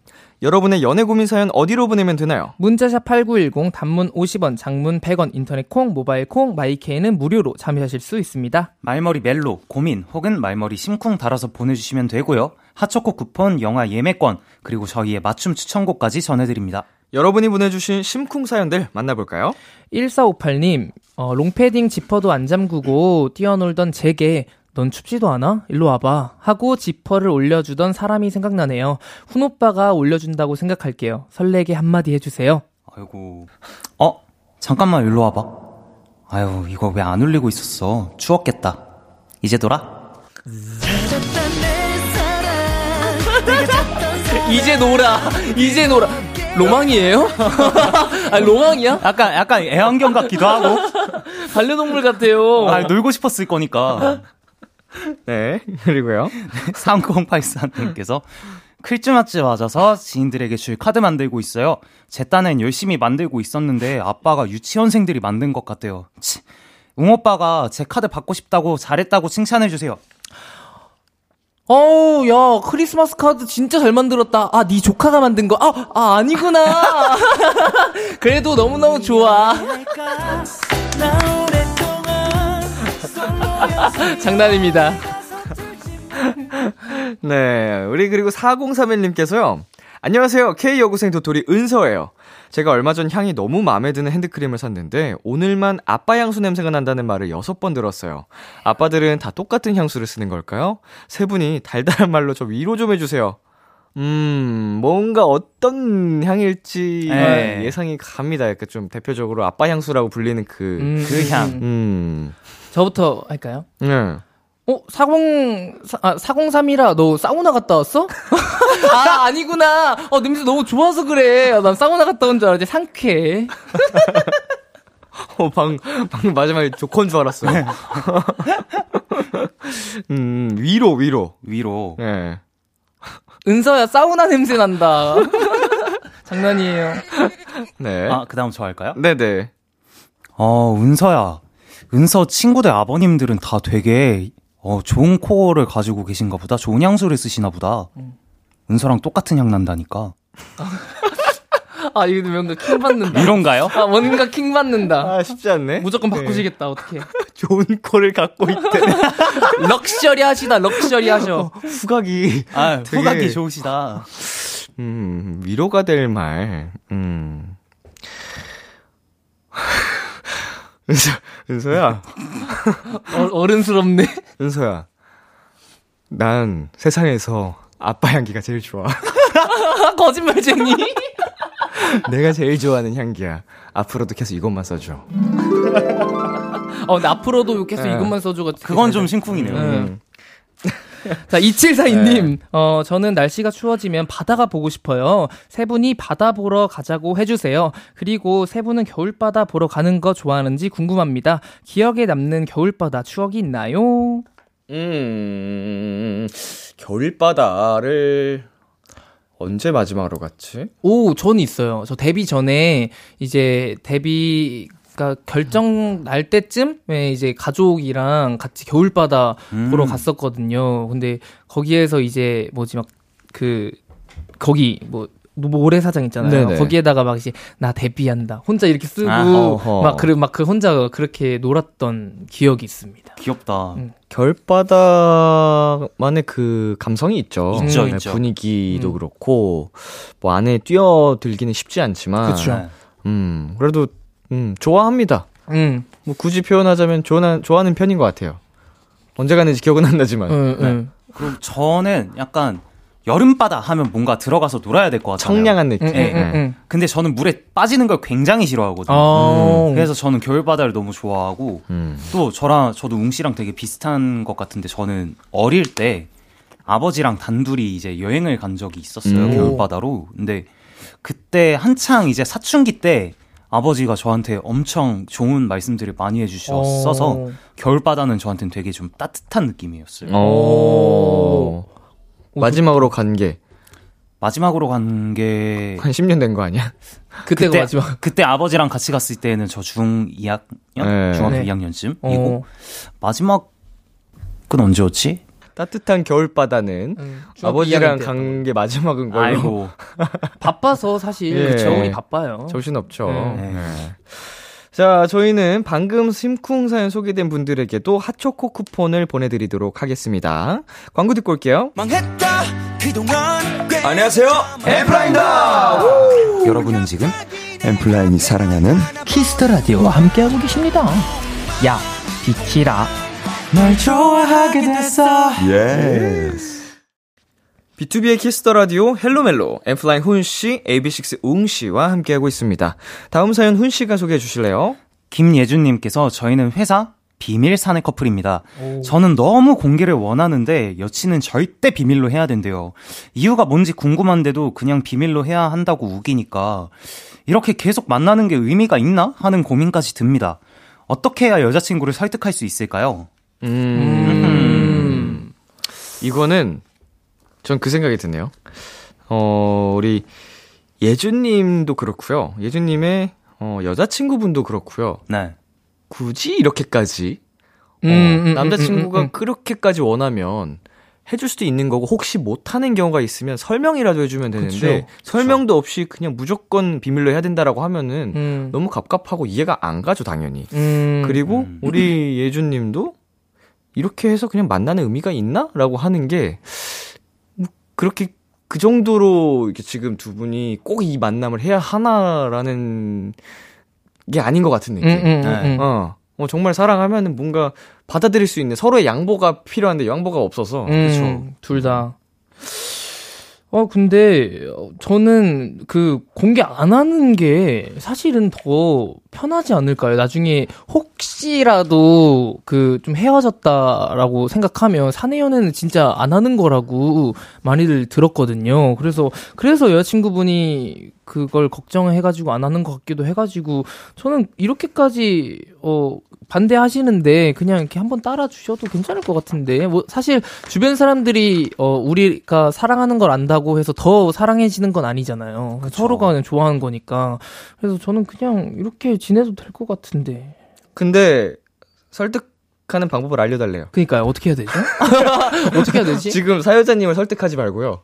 여러분의 연애 고민 사연 어디로 보내면 되나요? 문자샵 팔구일공, 단문 오십 원, 장문 백 원, 인터넷 콩, 모바일 콩, 마이케이는 무료로 참여하실 수 있습니다. 말머리 멜로, 고민 혹은 말머리 심쿵 달아서 보내주시면 되고요. 핫초코 쿠폰, 영화 예매권, 그리고 저희의 맞춤 추천곡까지 전해드립니다. 여러분이 보내주신 심쿵 사연들 만나볼까요? 일사오팔 님, 어, 롱패딩 지퍼도 안 잠그고 뛰어놀던 제게 넌 춥지도 않아? 일로 와봐 하고 지퍼를 올려주던 사람이 생각나네요. 훈오빠가 올려준다고 생각할게요. 설레게 한마디 해주세요. 아이고, 어? 잠깐만 일로 와봐. 아유, 이거 왜 안 올리고 있었어. 추웠겠다. 이제 놀아. 이제 놀아. 이제 놀아. 로망이에요? 아니, 로망이야? 약간, 약간 애완견 같기도 하고. 반려동물 같아요. 아, 놀고 싶었을 거니까. 네. 그리고요. 삼공팔삼님께서 크리스마스 맞아서 지인들에게 줄 카드 만들고 있어요. 제 딴엔 열심히 만들고 있었는데 아빠가 유치원생들이 만든 것 같아요. 치. 웅오빠가 제 카드 받고 싶다고 잘했다고 칭찬해주세요. 어우, 야, 크리스마스 카드 진짜 잘 만들었다. 아, 네 조카가 만든 거. 아, 아 아니구나. 그래도 너무너무 좋아. 장난입니다. 네, 우리 그리고 사공삼일님께서요. 안녕하세요. K여고생 도토리 은서예요. 제가 얼마 전 향이 너무 마음에 드는 핸드크림을 샀는데 오늘만 아빠 향수 냄새가 난다는 말을 여섯 번 들었어요. 아빠들은 다 똑같은 향수를 쓰는 걸까요? 세 분이 달달한 말로 저 위로 좀 해주세요. 음, 뭔가 어떤 향일지 에이. 예상이 갑니다. 약간 좀 대표적으로 아빠 향수라고 불리는 그, 음, 그 향. 음. 저부터 할까요? 네. 어? 사공삼이라 너 사우나 갔다 왔어? 아, 아니구나. 어, 냄새 너무 좋아서 그래. 난 사우나 갔다 온 줄 알았지. 상쾌해. 어, 방, 방 마지막에 조커인 줄 알았어. 음, 위로, 위로. 위로. 예. 네. 은서야, 사우나 냄새 난다. 장난이에요. 네. 아, 그 다음 저 할까요? 네네. 어, 은서야. 은서 친구들 아버님들은 다 되게 어, 좋은 코어를 가지고 계신가 보다. 좋은 향수를 쓰시나 보다. 음. 은서랑 똑같은 향 난다니까. 아, 이거 뭔가 킹 받는다. 이런가요? 아, 뭔가 킹 받는다. 아, 쉽지 않네. 무조건 바꾸시겠다. 네. 어떡해. 좋은 코를 갖고 있대. 럭셔리 하시다. 럭셔리 하셔. 후각이. 아, 되게... 후각이 좋으시다. 음, 위로가 될 말. 음. 은서, 은서야. 어, 어른스럽네. 은서야. 난 세상에서 아빠 향기가 제일 좋아. 거짓말쟁이. 내가 제일 좋아하는 향기야. 앞으로도 계속 이것만 써줘. 어, 근데 앞으로도 계속 네. 이것만 써줘가. 그건 좀 심쿵이네요. 음. 자, 이칠사이님. 네. 어, 저는 날씨가 추워지면 바다가 보고 싶어요. 세 분이 바다 보러 가자고 해주세요. 그리고 세 분은 겨울바다 보러 가는 거 좋아하는지 궁금합니다. 기억에 남는 겨울바다 추억이 있나요? 음, 겨울바다를 언제 마지막으로 갔지? 오, 전 있어요. 저 데뷔 전에 이제 데뷔... 그러니까 결정 날 때쯤에 이제 가족이랑 같이 겨울바다 음. 보러 갔었거든요. 근데 거기에서 이제 뭐지 막 그 거기 뭐 모래사장 있잖아요. 네네. 거기에다가 막 이제 나 데뷔한다 혼자 이렇게 쓰고 아, 막 그런 막 그 혼자 그렇게 놀았던 기억이 있습니다. 귀엽다. 응. 겨울바다만의 그 감성이 있죠. 있죠, 네, 있죠. 분위기도 음. 그렇고 뭐 안에 뛰어들기는 쉽지 않지만, 그쵸. 음 그래도 음, 좋아합니다. 음. 뭐 굳이 표현하자면 좋아하는, 좋아하는 편인 것 같아요. 언제 갔는지 기억은 안 나지만. 음, 네. 음. 그럼 저는 약간 여름바다 하면 뭔가 들어가서 놀아야 될 것 같아요. 청량한 느낌. 음, 네. 음, 음, 음. 근데 저는 물에 빠지는 걸 굉장히 싫어하거든요. 아~ 음. 그래서 저는 겨울바다를 너무 좋아하고 음. 또 저랑 저도 웅씨랑 되게 비슷한 것 같은데 저는 어릴 때 아버지랑 단둘이 이제 여행을 간 적이 있었어요. 음. 겨울바다로. 근데 그때 한창 이제 사춘기 때 아버지가 저한테 엄청 좋은 말씀들을 많이 해주셨어서 겨울바다는 저한테는 되게 좀 따뜻한 느낌이었어요. 오~ 오, 마지막으로 간 게? 마지막으로 간 게... 한 십 년 된 거 아니야? 그때가 그때, 마지막. 그때 아버지랑 같이 갔을 때는 저 중이 학년? 네. 중학교 네. 이 학년쯤이고 마지막은 언제였지? 따뜻한 겨울바다는 음, 아버지랑 간 게 마지막인 걸로. 아이고. 바빠서 사실 예. 그쵸, 우리 바빠요. 정신없죠. 예. 예. 자, 저희는 방금 심쿵 사연 소개된 분들에게도 핫초코 쿠폰을 보내드리도록 하겠습니다. 광고 듣고 올게요. 망했다 그동안 꽤 안녕하세요, 엠플라잉입니다. 여러분은 지금 엠플라잉이 사랑하는 키스더 라디오와 함께하고 계십니다. 야, 비키라. 널 좋아하게 됐어. 예스. 비투비의 키스더 라디오 헬로멜로 엠플라잉 훈씨, 에이비식스 웅씨와 함께하고 있습니다. 다음 사연 훈씨가 소개해 주실래요? 김예준님께서 저희는 회사 비밀 사내 커플입니다. 오. 저는 너무 공개를 원하는데 여친은 절대 비밀로 해야 된대요. 이유가 뭔지 궁금한데도 그냥 비밀로 해야 한다고 우기니까 이렇게 계속 만나는 게 의미가 있나? 하는 고민까지 듭니다. 어떻게 해야 여자친구를 설득할 수 있을까요? 음... 음... 이거는 전 그 생각이 드네요. 어, 우리 예준님도 그렇고요. 예준님의 어, 여자친구분도 그렇고요. 네. 굳이 이렇게까지 음, 어, 음, 남자친구가 음, 음, 음. 그렇게까지 원하면 해줄 수도 있는 거고, 혹시 못하는 경우가 있으면 설명이라도 해주면 되는데 그쵸, 설명도 그쵸. 없이 그냥 무조건 비밀로 해야 된다라고 하면은 음. 너무 갑갑하고 이해가 안 가죠 당연히. 음. 그리고 음. 우리 예준님도 이렇게 해서 그냥 만나는 의미가 있나? 라고 하는 게 그렇게 그 정도로 이렇게 지금 두 분이 꼭 이 만남을 해야 하나라는 게 아닌 것 같은 느낌. 음, 음, 네. 음. 어. 어, 정말 사랑하면 뭔가 받아들일 수 있는 서로의 양보가 필요한데 양보가 없어서. 음, 둘 다. 어, 근데 저는 그 공개 안 하는 게 사실은 더 편하지 않을까요? 나중에 혹시라도 그 좀 헤어졌다라고 생각하면 사내연애는 진짜 안 하는 거라고 많이들 들었거든요. 그래서, 그래서 여자친구분이 그걸 걱정해가지고 안 하는 것 같기도 해가지고 저는 이렇게까지 어 반대하시는데 그냥 이렇게 한번 따라주셔도 괜찮을 것 같은데 뭐 사실 주변 사람들이 어 우리가 사랑하는 걸 안다고 해서 더 사랑해지는 건 아니잖아요. 그쵸. 서로가 그냥 좋아하는 거니까. 그래서 저는 그냥 이렇게 지내도 될 것 같은데. 근데 설득하는 방법을 알려달래요. 그러니까요. 어떻게 해야 되죠? 어떻게 해야 되지? 지금 사연자님을 설득하지 말고요.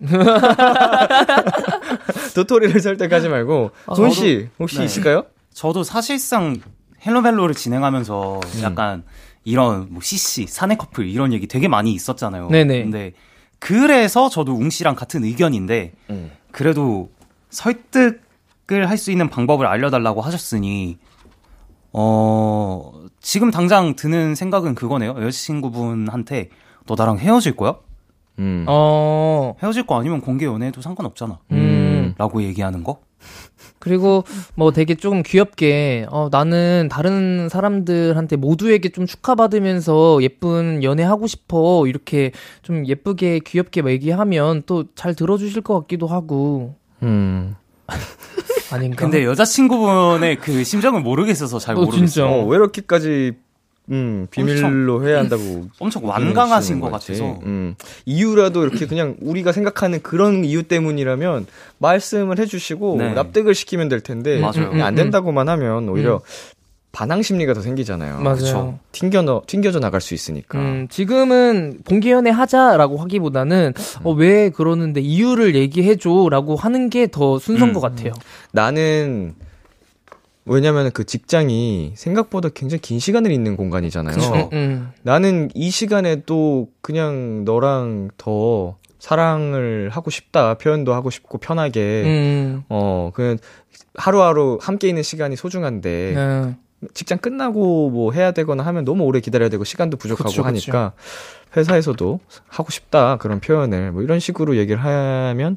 도토리를 설득하지 말고. 아, 손 씨, 혹시 네. 있을까요? 저도 사실상 헬로멜로를 진행하면서 음. 약간 이런 뭐 씨씨, 사내 커플 이런 얘기 되게 많이 있었잖아요. 네네. 근데 그래서 저도 웅 씨랑 같은 의견인데 음. 그래도 설득을 할 수 있는 방법을 알려달라고 하셨으니 어 지금 당장 드는 생각은 그거네요. 여자친구분한테 너 나랑 헤어질 거야? 음. 어... 헤어질 거 아니면 공개 연애해도 상관없잖아. 음. 라고 얘기하는 거? 그리고 뭐 되게 조금 귀엽게 어, 나는 다른 사람들한테 모두에게 좀 축하받으면서 예쁜 연애하고 싶어 이렇게 좀 예쁘게 귀엽게 얘기하면 또 잘 들어주실 것 같기도 하고 음. 아닌가? 근데 여자친구분의 그 심정을 모르겠어서 잘 어, 모르겠어요. 어, 왜 이렇게까지 음, 비밀로 엄청, 해야 한다고. 엄청 완강하신 것 같아서. 음. 이유라도 이렇게 그냥 우리가 생각하는 그런 이유 때문이라면 말씀을 해주시고 네. 납득을 시키면 될 텐데 맞아요. 안 된다고만 하면 오히려 음. 반항 심리가 더 생기잖아요. 맞아요. 튕겨, 튕겨져 나갈 수 있으니까. 음, 지금은 공개연애 하자라고 하기보다는 어, 왜 그러는데 이유를 얘기해줘라고 하는 게 더 순서인 음. 것 같아요. 나는 왜냐면 그 직장이 생각보다 굉장히 긴 시간을 있는 공간이잖아요. 그쵸. 음. 나는 이 시간에 또 그냥 너랑 더 사랑을 하고 싶다. 표현도 하고 싶고 편하게. 음. 어, 그냥 하루하루 함께 있는 시간이 소중한데 음. 직장 끝나고 뭐 해야 되거나 하면 너무 오래 기다려야 되고 시간도 부족하고 그쵸, 하니까 그쵸. 회사에서도 하고 싶다. 그런 표현을 뭐 이런 식으로 얘기를 하면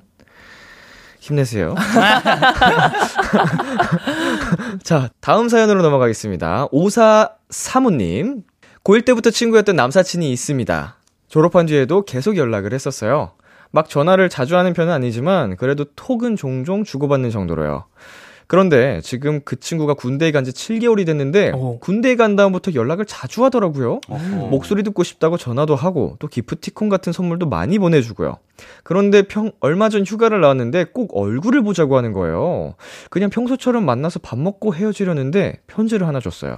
힘내세요. 자, 다음 사연으로 넘어가겠습니다. 오사사모님. 고일 때부터 친구였던 남사친이 있습니다. 졸업한 뒤에도 계속 연락을 했었어요. 막 전화를 자주 하는 편은 아니지만 그래도 톡은 종종 주고받는 정도로요. 그런데 지금 그 친구가 군대에 간 지 칠 개월이 됐는데 오. 군대에 간 다음부터 연락을 자주 하더라고요. 오. 목소리 듣고 싶다고 전화도 하고 또 기프티콘 같은 선물도 많이 보내주고요. 그런데 평, 얼마 전 휴가를 나왔는데 꼭 얼굴을 보자고 하는 거예요. 그냥 평소처럼 만나서 밥 먹고 헤어지려는데 편지를 하나 줬어요.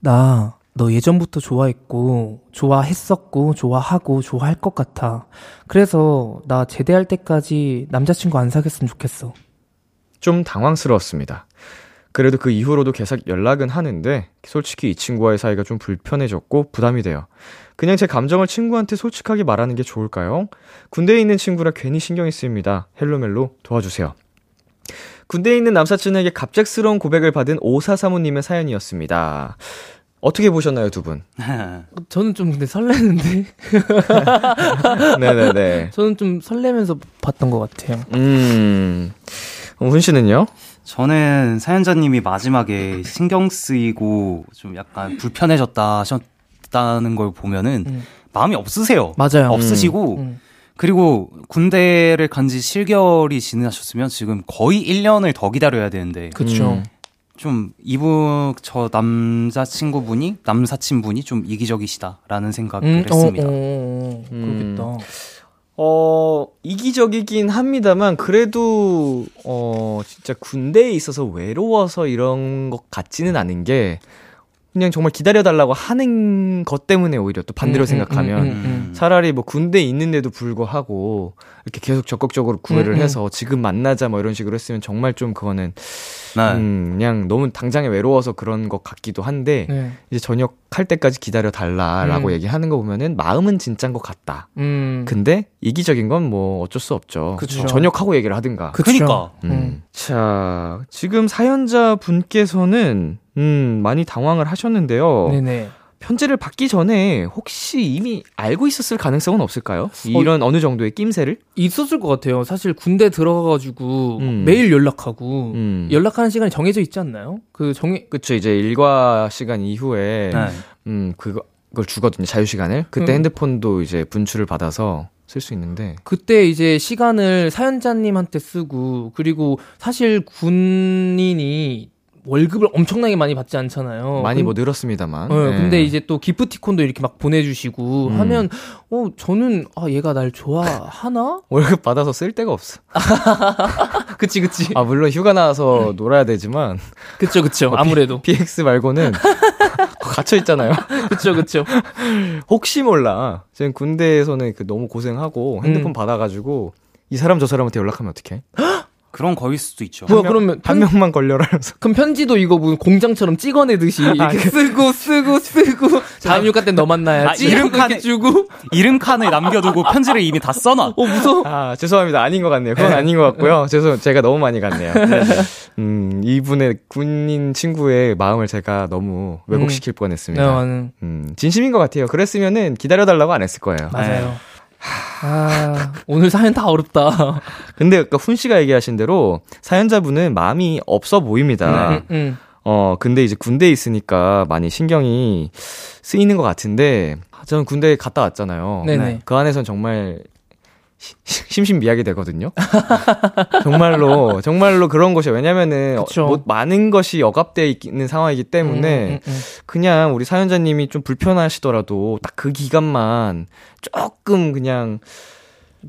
나 너 예전부터 좋아했고 좋아했었고 좋아하고 좋아할 것 같아. 그래서 나 제대할 때까지 남자친구 안 사귀었으면 좋겠어. 좀 당황스러웠습니다. 그래도 그 이후로도 계속 연락은 하는데 솔직히 이 친구와의 사이가 좀 불편해졌고 부담이 돼요. 그냥 제 감정을 친구한테 솔직하게 말하는 게 좋을까요? 군대에 있는 친구라 괜히 신경이 쓰입니다. 헬로멜로 도와주세요. 군대에 있는 남사친에게 갑작스러운 고백을 받은 오사사모님의 사연이었습니다. 어떻게 보셨나요, 두 분? 저는 좀 근데 설레는데. 네네네. 저는 좀 설레면서 봤던 것 같아요. 음... 훈 씨는요? 저는 사연자님이 마지막에 신경 쓰이고 좀 약간 불편해졌다 없다는 걸 보면은 음. 마음이 없으세요. 맞아요. 없으시고 음. 음. 그리고 군대를 간 지 칠 개월이 지나셨으면 지금 거의 일 년을 더 기다려야 되는데. 그렇죠. 음. 좀 이분 저 남자친구분이 남사친분이 좀 이기적이시다라는 생각을 음? 했습니다. 어, 어, 어. 음. 그렇겠다. 어 이기적이긴 합니다만 그래도 어 진짜 군대에 있어서 외로워서 이런 것 같지는 않은 게 그냥 정말 기다려달라고 하는 것 때문에 오히려 또 반대로 음, 생각하면 음, 음, 음, 음. 차라리 뭐 군대에 있는데도 불구하고 이렇게 계속 적극적으로 구애를 음, 해서 지금 만나자 뭐 이런 식으로 했으면 정말 좀 그거는 음, 그냥 너무 당장에 외로워서 그런 것 같기도 한데 네. 이제 전역할 때까지 기다려달라라고 음. 얘기하는 거 보면은 마음은 진짜인 것 같다. 음. 근데 이기적인 건 뭐 어쩔 수 없죠. 그쵸. 전역하고 얘기를 하든가. 그러니까. 음. 음. 자, 지금 사연자 분께서는 음, 많이 당황을 하셨는데요. 네네. 편지를 받기 전에 혹시 이미 알고 있었을 가능성은 없을까요? 이런 어, 어느 정도의 낌새를? 있었을 것 같아요. 사실 군대 들어가가지고 음. 매일 연락하고 음. 연락하는 시간이 정해져 있지 않나요? 그 정해... 그쵸. 이제 일과 시간 이후에 네. 음, 그거, 그걸 주거든요. 자유시간을. 그때 음. 핸드폰도 이제 분출을 받아서 쓸 수 있는데 그때 이제 시간을 사연자님한테 쓰고 그리고 사실 군인이 월급을 엄청나게 많이 받지 않잖아요. 많이 뭐 늘었습니다만. 네, 네. 근데 이제 또 기프티콘도 이렇게 막 보내주시고 음. 하면 어 저는 아 얘가 날 좋아하나? 월급 받아서 쓸 데가 없어. 그치 그치. 아 물론 휴가 나와서 놀아야 되지만. 그쵸 그쵸. 뭐, 아무래도. 비엑스 말고는 갇혀 있잖아요. 그쵸 그쵸. 혹시 몰라. 지금 군대에서는 그 너무 고생하고 핸드폰 음. 받아가지고 이 사람 저 사람한테 연락하면 어떡해? 그런 거일 수도 있죠. 뭐야, 명, 그러면 편... 한 명만 걸려라. 하면서. 그럼 편지도 이거 뭐 공장처럼 찍어내듯이 이렇게 아, 쓰고 쓰고 쓰고 다음 휴가 때 너 만나야지. 아, 이름 칸에 주고 이름 칸에 남겨두고 편지를 이미 다 써놔. 어 무서워. 아 죄송합니다. 아닌 것 같네요. 그건 아닌 것 같고요. 죄송 제가 너무 많이 갔네요. 음 이분의 군인 친구의 마음을 제가 너무 왜곡시킬 음. 뻔했습니다. 네, 음 진심인 것 같아요. 그랬으면은 기다려달라고 안 했을 거예요. 맞아요. 아, 오늘 사연 다 어렵다. 근데 아까 훈 씨가 얘기하신 대로 사연자분은 마음이 없어 보입니다. 네, 음, 음. 어, 근데 이제 군대에 있으니까 많이 신경이 쓰이는 것 같은데 저는 군대에 갔다 왔잖아요. 네네. 그 안에선 정말 시, 심신미약이 되거든요. 정말로 정말로 그런 것이에요. 왜냐면은 어, 뭐 많은 것이 억압되어 있는 상황이기 때문에 음, 음, 음. 그냥 우리 사연자님이 좀 불편하시더라도 딱 그 기간만 조금 그냥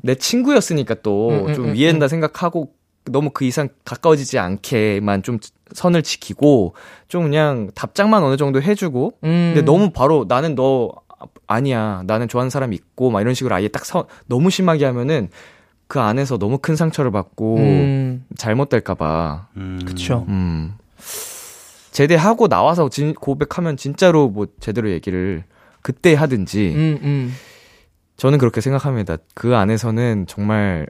내 친구였으니까 또 좀 음, 음, 이해한다 음, 음. 생각하고 너무 그 이상 가까워지지 않게만 좀 선을 지키고 좀 그냥 답장만 어느 정도 해주고 음. 근데 너무 바로 나는 너 아니야 나는 좋아하는 사람이 있고 막 이런 식으로 아예 딱 서, 너무 심하게 하면은 그 안에서 너무 큰 상처를 받고 음. 잘못될까봐 음. 그쵸 음. 제대하고 나와서 진, 고백하면 진짜로 뭐 제대로 얘기를 그때 하든지 음, 음. 저는 그렇게 생각합니다. 그 안에서는 정말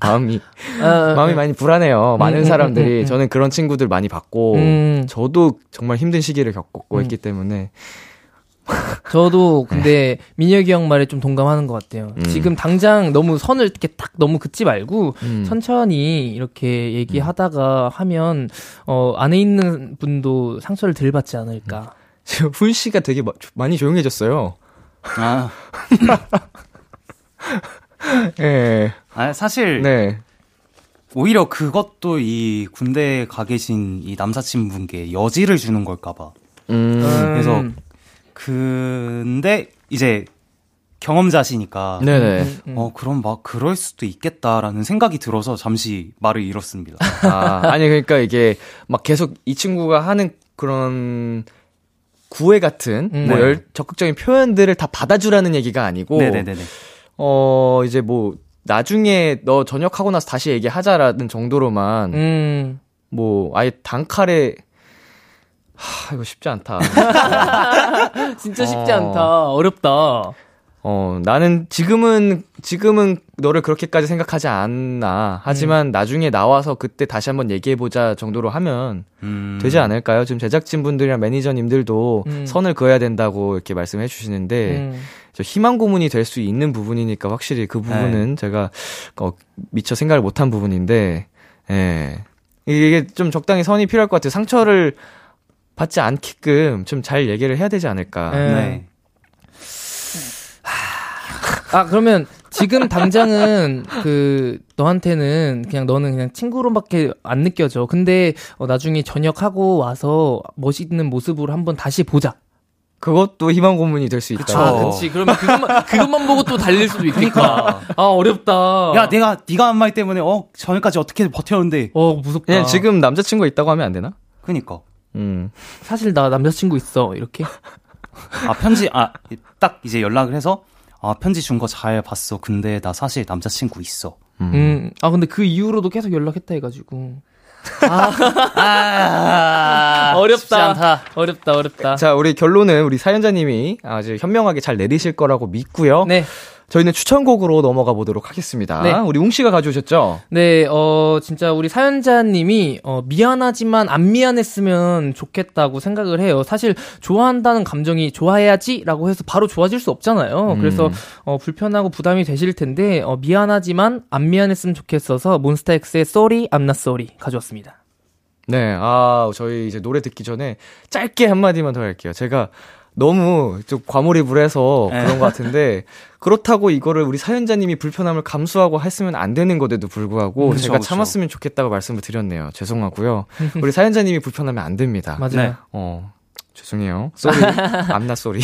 마음이 아, 마음이 음. 많이 불안해요. 많은 음, 사람들이 음, 음. 저는 그런 친구들 많이 봤고 음. 저도 정말 힘든 시기를 겪었고 음. 했기 때문에 저도 근데 민혁이 형 말에 좀 동감하는 것 같아요. 음. 지금 당장 너무 선을 이렇게 딱 너무 긋지 말고 음. 천천히 이렇게 얘기하다가 하면 어, 안에 있는 분도 상처를 덜 받지 않을까. 지금 훈 씨가 되게 마, 많이 조용해졌어요. 아, 예. 아 사실 네. 오히려 그것도 이 군대에 가 계신 이 남사친분께 여지를 주는 걸까봐. 음. 그래서. 근데 이제 경험자시니까 네네. 어 그럼 막 그럴 수도 있겠다라는 생각이 들어서 잠시 말을 잃었습니다. 아, 아니 그러니까 이게 막 계속 이 친구가 하는 그런 구애 같은 음. 뭐 열, 적극적인 표현들을 다 받아주라는 얘기가 아니고 네네네네. 어 이제 뭐 나중에 너 전역하고 나서 다시 얘기하자라는 정도로만 음. 뭐 아예 단칼에 하, 이거 쉽지 않다. 진짜 쉽지 어, 않다. 어렵다. 어, 나는 지금은, 지금은 너를 그렇게까지 생각하지 않나. 하지만 음. 나중에 나와서 그때 다시 한번 얘기해보자 정도로 하면 음. 되지 않을까요? 지금 제작진분들이랑 매니저님들도 음. 선을 그어야 된다고 이렇게 말씀해주시는데, 음. 저 희망 고문이 될 수 있는 부분이니까 확실히 그 부분은 에이. 제가 어, 미처 생각을 못한 부분인데, 예. 이게 좀 적당히 선이 필요할 것 같아요. 상처를 받지 않게끔 좀 잘 얘기를 해야 되지 않을까. 네. 아, 그러면 지금 당장은 그 너한테는 그냥 너는 그냥 친구로밖에 안 느껴져. 근데 어, 나중에 전역하고 와서 멋있는 모습으로 한번 다시 보자. 그것도 희망 고문이 될 수 있다. 아, 그렇지. 그러면 그것만 그것만 보고 또 달릴 수도 있겠다. 아, 어렵다. 야, 내가 네가 한 말 때문에 어 전에까지 어떻게 버텨는데. 어, 무섭다. 그냥 지금 남자친구 있다고 하면 안 되나? 그니까. 음. 사실 나 남자친구 있어. 이렇게. 아, 편지 아 딱 이제 연락을 해서 아, 편지 준 거 잘 봤어. 근데 나 사실 남자친구 있어. 음. 음. 아, 근데 그 이후로도 계속 연락했다 해가지고. 아, 아, 어렵다. 어렵다, 어렵다. 자, 우리 결론은 우리 사연자님이 아주 현명하게 잘 내리실 거라고 믿고요. 네. 저희는 추천곡으로 넘어가 보도록 하겠습니다. 네. 우리 웅씨가 가져오셨죠? 네, 어, 진짜 우리 사연자님이 어, 미안하지만 안 미안했으면 좋겠다고 생각을 해요. 사실 좋아한다는 감정이 좋아해야지라고 해서 바로 좋아질 수 없잖아요. 음. 그래서 어, 불편하고 부담이 되실 텐데 어, 미안하지만 안 미안했으면 좋겠어서 몬스타엑스의 Sorry, I'm Not Sorry 가져왔습니다. 네, 아, 저희 이제 노래 듣기 전에 짧게 한마디만 더 할게요. 제가 너무 좀 과몰입을 해서 에. 그런 것 같은데 그렇다고 이거를 우리 사연자님이 불편함을 감수하고 했으면 안 되는 것에도 불구하고 그쵸, 제가 그쵸. 참았으면 좋겠다고 말씀을 드렸네요. 죄송하고요. 우리 사연자님이 불편하면 안 됩니다. 맞아요. 네. 어, 죄송해요. Sorry. I'm not sorry.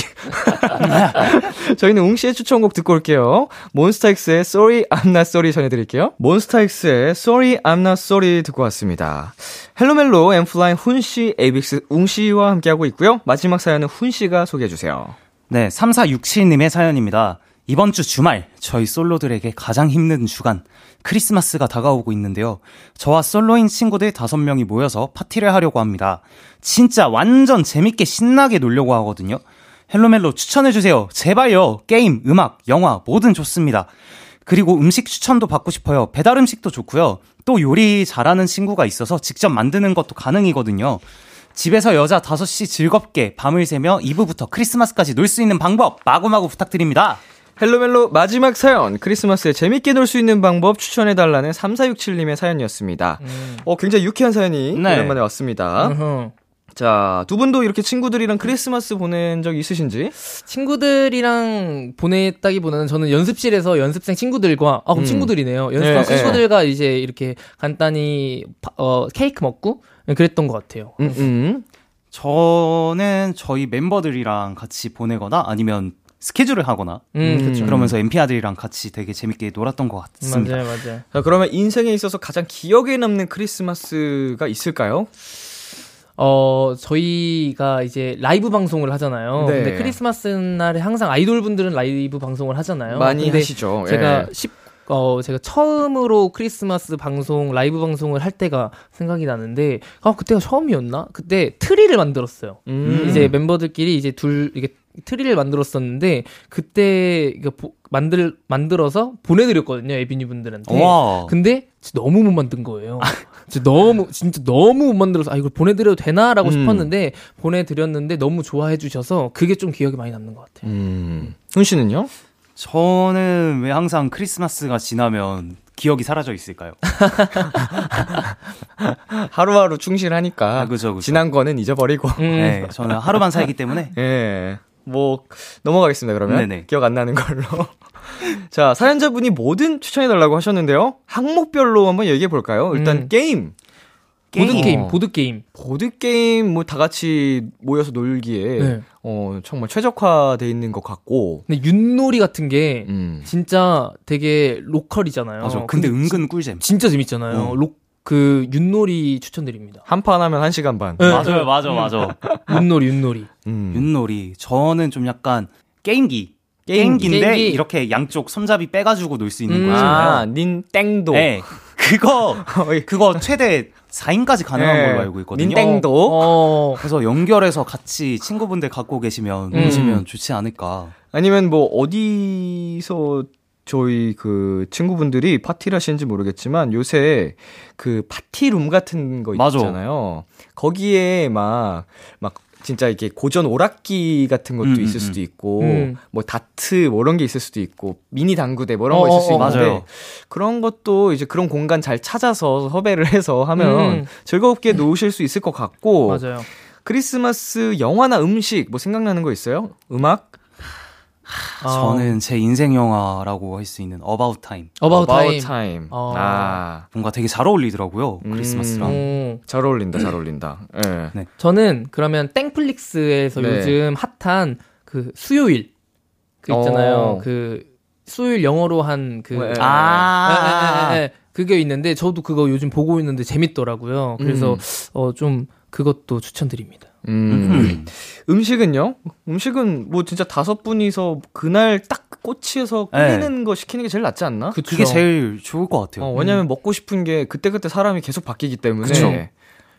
저희는 웅씨의 추천곡 듣고 올게요. 몬스타엑스의 Sorry, I'm not sorry 전해드릴게요. 몬스타엑스의 Sorry, I'm not sorry 듣고 왔습니다. 헬로멜로, 엠플라잉, 훈씨, 에이비엑스, 웅씨와 함께하고 있고요. 마지막 사연은 훈씨가 소개해주세요. 네, 삼사육칠님의 사연입니다. 이번 주 주말, 저희 솔로들에게 가장 힘든 주간, 크리스마스가 다가오고 있는데요. 저와 솔로인 친구들 다섯 명이 모여서 파티를 하려고 합니다. 진짜 완전 재밌게 신나게 놀려고 하거든요. 헬로멜로 추천해주세요. 제발요. 게임, 음악, 영화 뭐든 좋습니다. 그리고 음식 추천도 받고 싶어요. 배달 음식도 좋고요. 또 요리 잘하는 친구가 있어서 직접 만드는 것도 가능이거든요. 집에서 여자 다섯 시 즐겁게 밤을 새며 이 부부터 크리스마스까지 놀 수 있는 방법 마구마구 부탁드립니다. 헬로멜로 마지막 사연, 크리스마스에 재밌게 놀 수 있는 방법 추천해달라는 삼사육칠님의 사연이었습니다. 음. 어, 굉장히 유쾌한 사연이 네. 오랜만에 왔습니다. 으흠. 자, 두 분도 이렇게 친구들이랑 크리스마스 보낸 적 있으신지? 친구들이랑 보냈다기보다는 저는 연습실에서 연습생 친구들과 아, 그럼 음. 친구들이네요. 연습생 네, 친구들과 네. 이제 이렇게 간단히 어, 케이크 먹고 그랬던 것 같아요. 음, 음. 저는 저희 멤버들이랑 같이 보내거나 아니면 스케줄을 하거나 음, 그렇죠. 그러면서 엠피아들이랑 같이 되게 재밌게 놀았던 것 같습니다. 맞아요, 맞아요. 자, 그러면 인생에 있어서 가장 기억에 남는 크리스마스가 있을까요? 어, 저희가 이제 라이브 방송을 하잖아요. 네. 근데 크리스마스 날에 항상 아이돌분들은 라이브 방송을 하잖아요. 많이 근데 하시죠. 제가 예. 십, 어, 제가 처음으로 크리스마스 방송, 라이브 방송을 할 때가 생각이 나는데, 아, 그때가 처음이었나? 그때 트리를 만들었어요. 음. 이제 멤버들끼리 이제 둘, 이게 트리를 만들었었는데 그때 보, 만들 만들어서 보내드렸거든요, 에비뉴 분들한테. 와. 근데 진짜 너무 못 만든 거예요. 진짜 너무 진짜 너무 못 만들어서 아 이걸 보내드려도 되나라고 음. 싶었는데 보내드렸는데 너무 좋아해주셔서 그게 좀 기억에 많이 남는 것 같아요. 음. 훈 씨는요? 저는 왜 항상 크리스마스가 지나면 기억이 사라져 있을까요? 하루하루 충실하니까. 아, 그죠, 그죠. 지난 거는 잊어버리고. 음. 네, 저는 하루만 살기 때문에. 네. 뭐 넘어가겠습니다. 그러면 네네. 기억 안 나는 걸로. 자, 사연자분이 뭐든 추천해달라고 하셨는데요. 항목별로 한번 얘기해볼까요? 일단 음. 게임. 게임. 보드게임, 보드게임. 보드게임, 뭐, 다 같이 모여서 놀기에, 네. 어, 정말 최적화되어 있는 것 같고. 근데 윷놀이 같은 게, 음. 진짜 되게 로컬이잖아요. 맞아. 근데, 근데 은근 꿀잼. 진짜 재밌잖아요. 음. 로, 그, 윷놀이 추천드립니다. 한 판 하면 한 시간 반. 네. 맞아요, 맞아, 맞아. 윷놀이, 윷놀이. 음. 윷놀이. 저는 좀 약간, 게임기. 게임기인데, 게임기. 이렇게 양쪽 손잡이 빼가지고 놀 수 있는 음. 거잖아요. 아, 닌 땡도. 네. 그거, 그거 최대, 사인까지 가능한 네. 걸로 알고 있거든요. 민땡도. 어, 어. 그래서 연결해서 같이 친구분들 갖고 계시면 음. 보시면 좋지 않을까. 아니면 뭐 어디서 저희 그 친구분들이 파티를 하시는지 모르겠지만 요새 그 파티룸 같은 거 있잖아요. 맞아. 거기에 막 막 진짜 이렇게 고전 오락기 같은 것도 음, 있을 음, 수도 있고 음. 뭐 다트 뭐 이런 게 있을 수도 있고 미니 당구대 뭐 이런 어, 거 있을 수 있는데 맞아요. 그런 것도 이제 그런 공간 잘 찾아서 섭외를 해서 하면 음. 즐겁게 노실 수 있을 것 같고 맞아요. 크리스마스 영화나 음식 뭐 생각나는 거 있어요? 음악? 어. 저는 제 인생 영화라고 할 수 있는 About Time. About, About Time. Time. 어. 아. 뭔가 되게 잘 어울리더라고요. 음. 크리스마스랑. 음. 잘 어울린다, 잘 어울린다. 네. 네. 저는 그러면 땡플릭스에서 네. 요즘 핫한 그 수요일. 그 있잖아요. 어. 그 수요일 영어로 한 그. 네. 아. 네. 네. 그게 있는데 저도 그거 요즘 보고 있는데 재밌더라고요. 그래서 음. 어, 좀 그것도 추천드립니다. 음. 음식은요? 음식은 뭐 진짜 다섯 분이서 그날 딱 꽂히에서 끓이는 네. 거 시키는 게 제일 낫지 않나? 그쵸. 그게 제일 좋을 것 같아요. 어, 왜냐면 음. 먹고 싶은 게 그때그때 사람이 계속 바뀌기 때문에. 그쵸.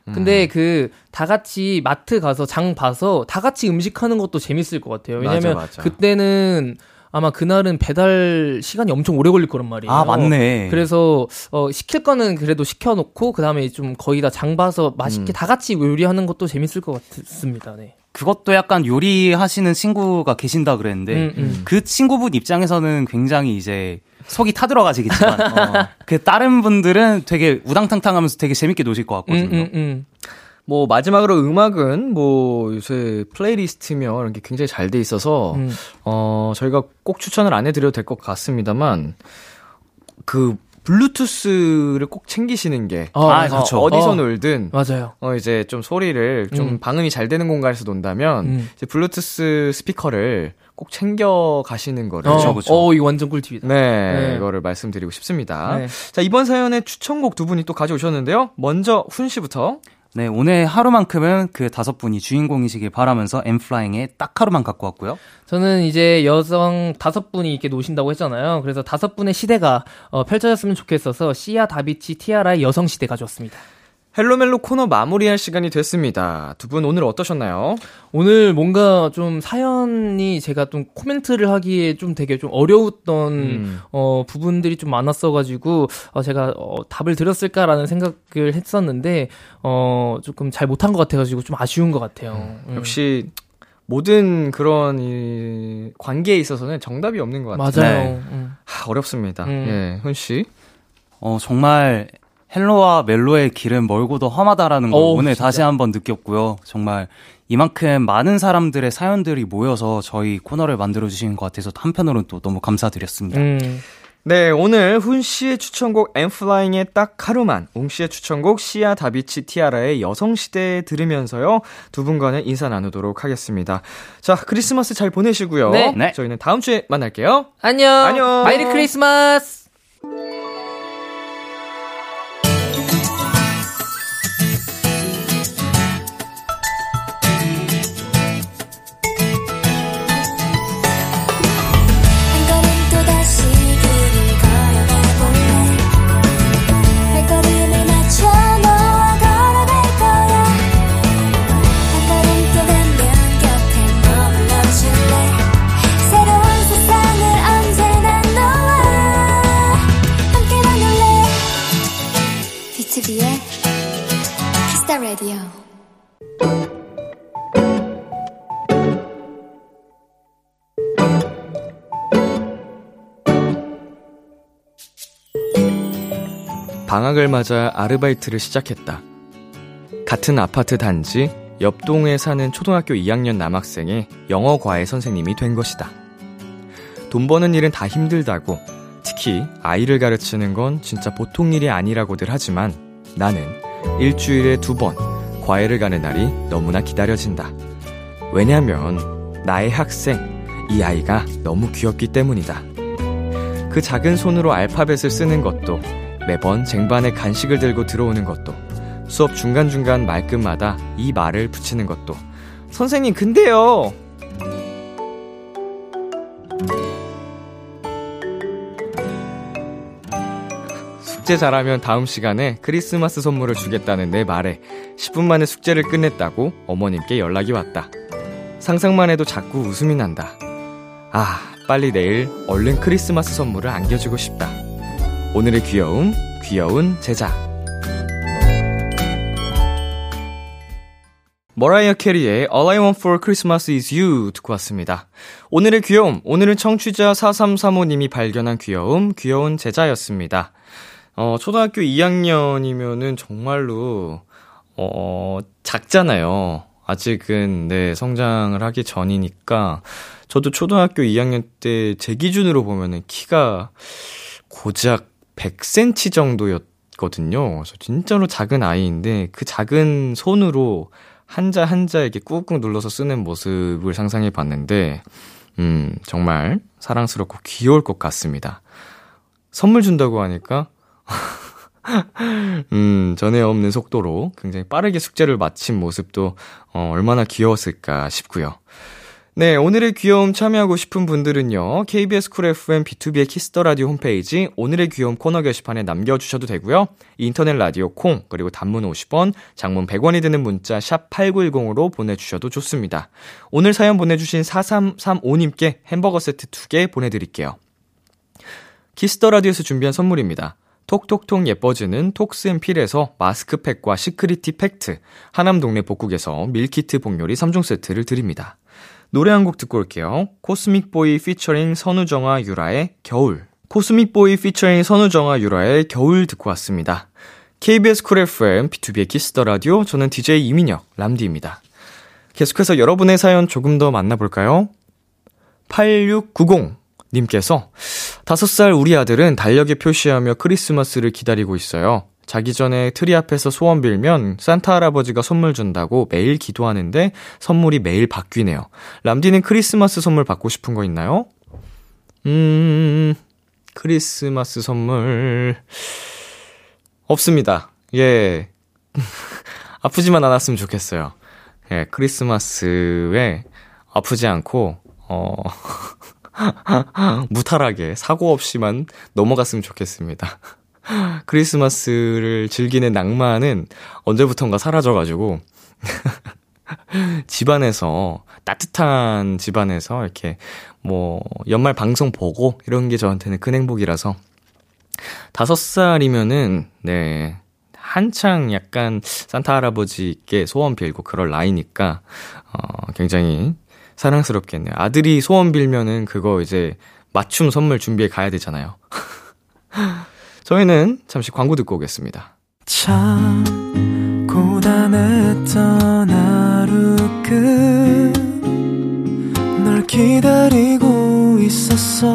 음. 근데 그 다 같이 마트 가서 장 봐서 다 같이 음식하는 것도 재밌을 것 같아요. 왜냐면 맞아, 맞아. 그때는 아마 그날은 배달 시간이 엄청 오래 걸릴 거란 말이에요. 아, 맞네. 그래서 어, 시킬 거는 그래도 시켜놓고 그 다음에 좀 거의 다 장 봐서 맛있게 음. 다 같이 요리하는 것도 재밌을 것 같습니다. 네. 그것도 약간 요리하시는 친구가 계신다 그랬는데 음, 음. 그 친구분 입장에서는 굉장히 이제 속이 타들어가시겠지만 어, 그 다른 분들은 되게 우당탕탕하면서 되게 재밌게 노실 것 같거든요. 음, 음, 음. 뭐 마지막으로 음악은 뭐 요새 플레이리스트며 이런 게 굉장히 잘 돼 있어서 음. 어 저희가 꼭 추천을 안 해드려도 될 것 같습니다만 그 블루투스를 꼭 챙기시는 게 어, 아, 그렇죠. 어, 어디서 어. 놀든 맞아요. 어 이제 좀 소리를 좀 음. 방음이 잘 되는 공간에서 논다면 음. 이제 블루투스 스피커를 꼭 챙겨 가시는 거를. 그렇죠, 그렇죠. 어, 이거 완전 꿀팁이다. 네, 네, 이거를 말씀드리고 싶습니다. 네. 자, 이번 사연의 추천곡 두 분이 또 가져오셨는데요. 먼저 훈 씨부터. 네, 오늘 하루만큼은 그 다섯 분이 주인공이시길 바라면서 엠플라잉의 딱 하루만 갖고 왔고요. 저는 이제 여성 다섯 분이 이렇게 노신다고 했잖아요. 그래서 다섯 분의 시대가 어, 펼쳐졌으면 좋겠어서 시아 다비치 티아라의 여성 시대 가져왔습니다. 헬로멜로 코너 마무리할 시간이 됐습니다. 두 분 오늘 어떠셨나요? 오늘 뭔가 좀 사연이 제가 좀 코멘트를 하기에 좀 되게 좀 어려웠던 음. 어, 부분들이 좀 많았어가지고 어, 제가 어, 답을 드렸을까라는 생각을 했었는데 어, 조금 잘 못한 것 같아가지고 좀 아쉬운 것 같아요. 음. 역시 모든 그런 이 관계에 있어서는 정답이 없는 것 같아요. 맞아요. 네. 음. 하, 어렵습니다. 음. 예, 훈 씨. 어, 정말 헬로와 멜로의 길은 멀고도 험하다라는 걸 오, 오늘 진짜. 다시 한번 느꼈고요. 정말 이만큼 많은 사람들의 사연들이 모여서 저희 코너를 만들어주신 것 같아서 한편으로는 또 너무 감사드렸습니다. 음. 네, 오늘 훈 씨의 추천곡 엠플라잉의 딱 하루만, 웅 씨의 추천곡 시아 다비치 티아라의 여성시대 들으면서요. 두 분과는 인사 나누도록 하겠습니다. 자, 크리스마스 잘 보내시고요. 네. 네. 저희는 다음 주에 만날게요. 안녕. 안녕. 메리 크리스마스. 방학을 맞아 아르바이트를 시작했다. 같은 아파트 단지 옆동에 사는 초등학교 이 학년 남학생이 영어과외 선생님이 된 것이다. 돈 버는 일은 다 힘들다고, 특히 아이를 가르치는 건 진짜 보통 일이 아니라고들 하지만 나는 일주일에 두 번 과외를 가는 날이 너무나 기다려진다. 왜냐면 나의 학생, 이 아이가 너무 귀엽기 때문이다. 그 작은 손으로 알파벳을 쓰는 것도, 매번 쟁반에 간식을 들고 들어오는 것도, 수업 중간중간 말끝마다 이 말을 붙이는 것도. 선생님, 근데요. 숙제 잘하면 다음 시간에 크리스마스 선물을 주겠다는 내 말에 십 분 만에 숙제를 끝냈다고 어머님께 연락이 왔다. 상상만 해도 자꾸 웃음이 난다. 아, 빨리 내일 얼른 크리스마스 선물을 안겨주고 싶다. 오늘의 귀여움, 귀여운 제자. 머라이어 캐리의 All I Want for Christmas is You 듣고 왔습니다. 오늘의 귀여움, 오늘은 청취자 사삼삼오님이 발견한 귀여움, 귀여운 제자였습니다. 어, 초등학교 이 학년이면은 정말로, 어, 작잖아요. 아직은 네, 성장을 하기 전이니까 저도 초등학교 이 학년 때 제 기준으로 보면은 키가 고작 백 센티미터 정도였거든요. 그래서 진짜로 작은 아이인데 그 작은 손으로 한자 한자 이렇게 꾹꾹 눌러서 쓰는 모습을 상상해 봤는데 음, 정말 사랑스럽고 귀여울 것 같습니다. 선물 준다고 하니까 음, 전에 없는 속도로 굉장히 빠르게 숙제를 마친 모습도 어, 얼마나 귀여웠을까 싶고요. 네, 오늘의 귀여움 참여하고 싶은 분들은요. 케이비에스 쿨 에프엠 비투비의 키스더 라디오 홈페이지 오늘의 귀여움 코너 게시판에 남겨주셔도 되고요. 인터넷 라디오 콩, 그리고 단문 오십 원, 장문 백 원이 드는 문자 샵 팔구일공으로 보내주셔도 좋습니다. 오늘 사연 보내주신 사삼삼오님께 햄버거 세트 두 개 보내드릴게요. 키스더 라디오에서 준비한 선물입니다. 톡톡톡 예뻐지는 톡스앤필에서 마스크팩과 시크릿티 팩트, 하남동네 복국에서 밀키트 복요리 삼 종 세트를 드립니다. 노래 한 곡 듣고 올게요. 코스믹보이 피처링 선우정아 유라의 겨울. 코스믹보이 피처링 선우정아 유라의 겨울 듣고 왔습니다. 케이비에스 쿨 에프엠, 비투비의 키스더 라디오, 저는 디제이 이민혁, 람디입니다. 계속해서 여러분의 사연 조금 더 만나볼까요? 팔육구공 님께서 다섯 살 우리 아들은 달력에 표시하며 크리스마스를 기다리고 있어요. 자기 전에 트리 앞에서 소원 빌면 산타 할아버지가 선물 준다고 매일 기도하는데 선물이 매일 바뀌네요. 람디는 크리스마스 선물 받고 싶은 거 있나요? 음... 크리스마스 선물... 없습니다. 예... 아프지만 않았으면 좋겠어요. 예, 크리스마스에 아프지 않고... 어... 무탈하게 사고 없이만 넘어갔으면 좋겠습니다. 크리스마스를 즐기는 낭만은 언제부턴가 사라져가지고 집안에서 따뜻한 집안에서 이렇게 뭐 연말 방송 보고 이런 게 저한테는 큰 행복이라서 다섯 살이면은 네 한창 약간 산타 할아버지께 소원 빌고 그럴 나이니까 어, 굉장히 사랑스럽겠네요. 아들이 소원 빌면은 그거 이제 맞춤 선물 준비해 가야 되잖아요. 저희는 잠시 광고 듣고 오겠습니다. 참 고단했던 하루 끝 널 기다리고 있었어.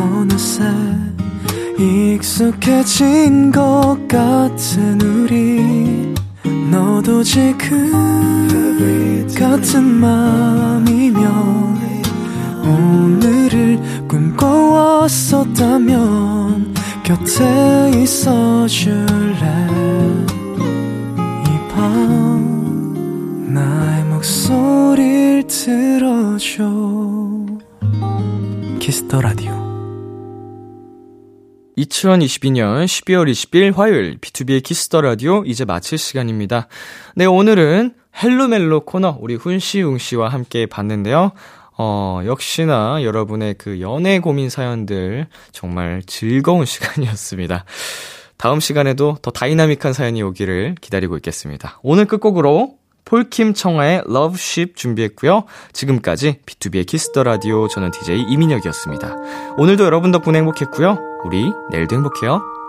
어느새 익숙해진 것 같은 우리 너도 지금 같은 맘이면 오늘을 꿈꿔왔었다면 곁에 있어줄래. 이 밤 나의 목소리를 들어줘. 키스더라디오 이천이십이년 십이월 이십일 화요일 비투비의 키스더 라디오 이제 마칠 시간입니다. 네, 오늘은 헬로멜로 코너 우리 훈씨 웅씨와 함께 봤는데요. 어, 역시나 여러분의 그 연애 고민 사연들 정말 즐거운 시간이었습니다. 다음 시간에도 더 다이나믹한 사연이 오기를 기다리고 있겠습니다. 오늘 끝곡으로 폴킴 청하의 Love Ship 준비했고요. 지금까지 비투비의 키스더 라디오, 저는 디제이 이민혁이었습니다. 오늘도 여러분 덕분에 행복했고요. 우리 내일도 행복해요.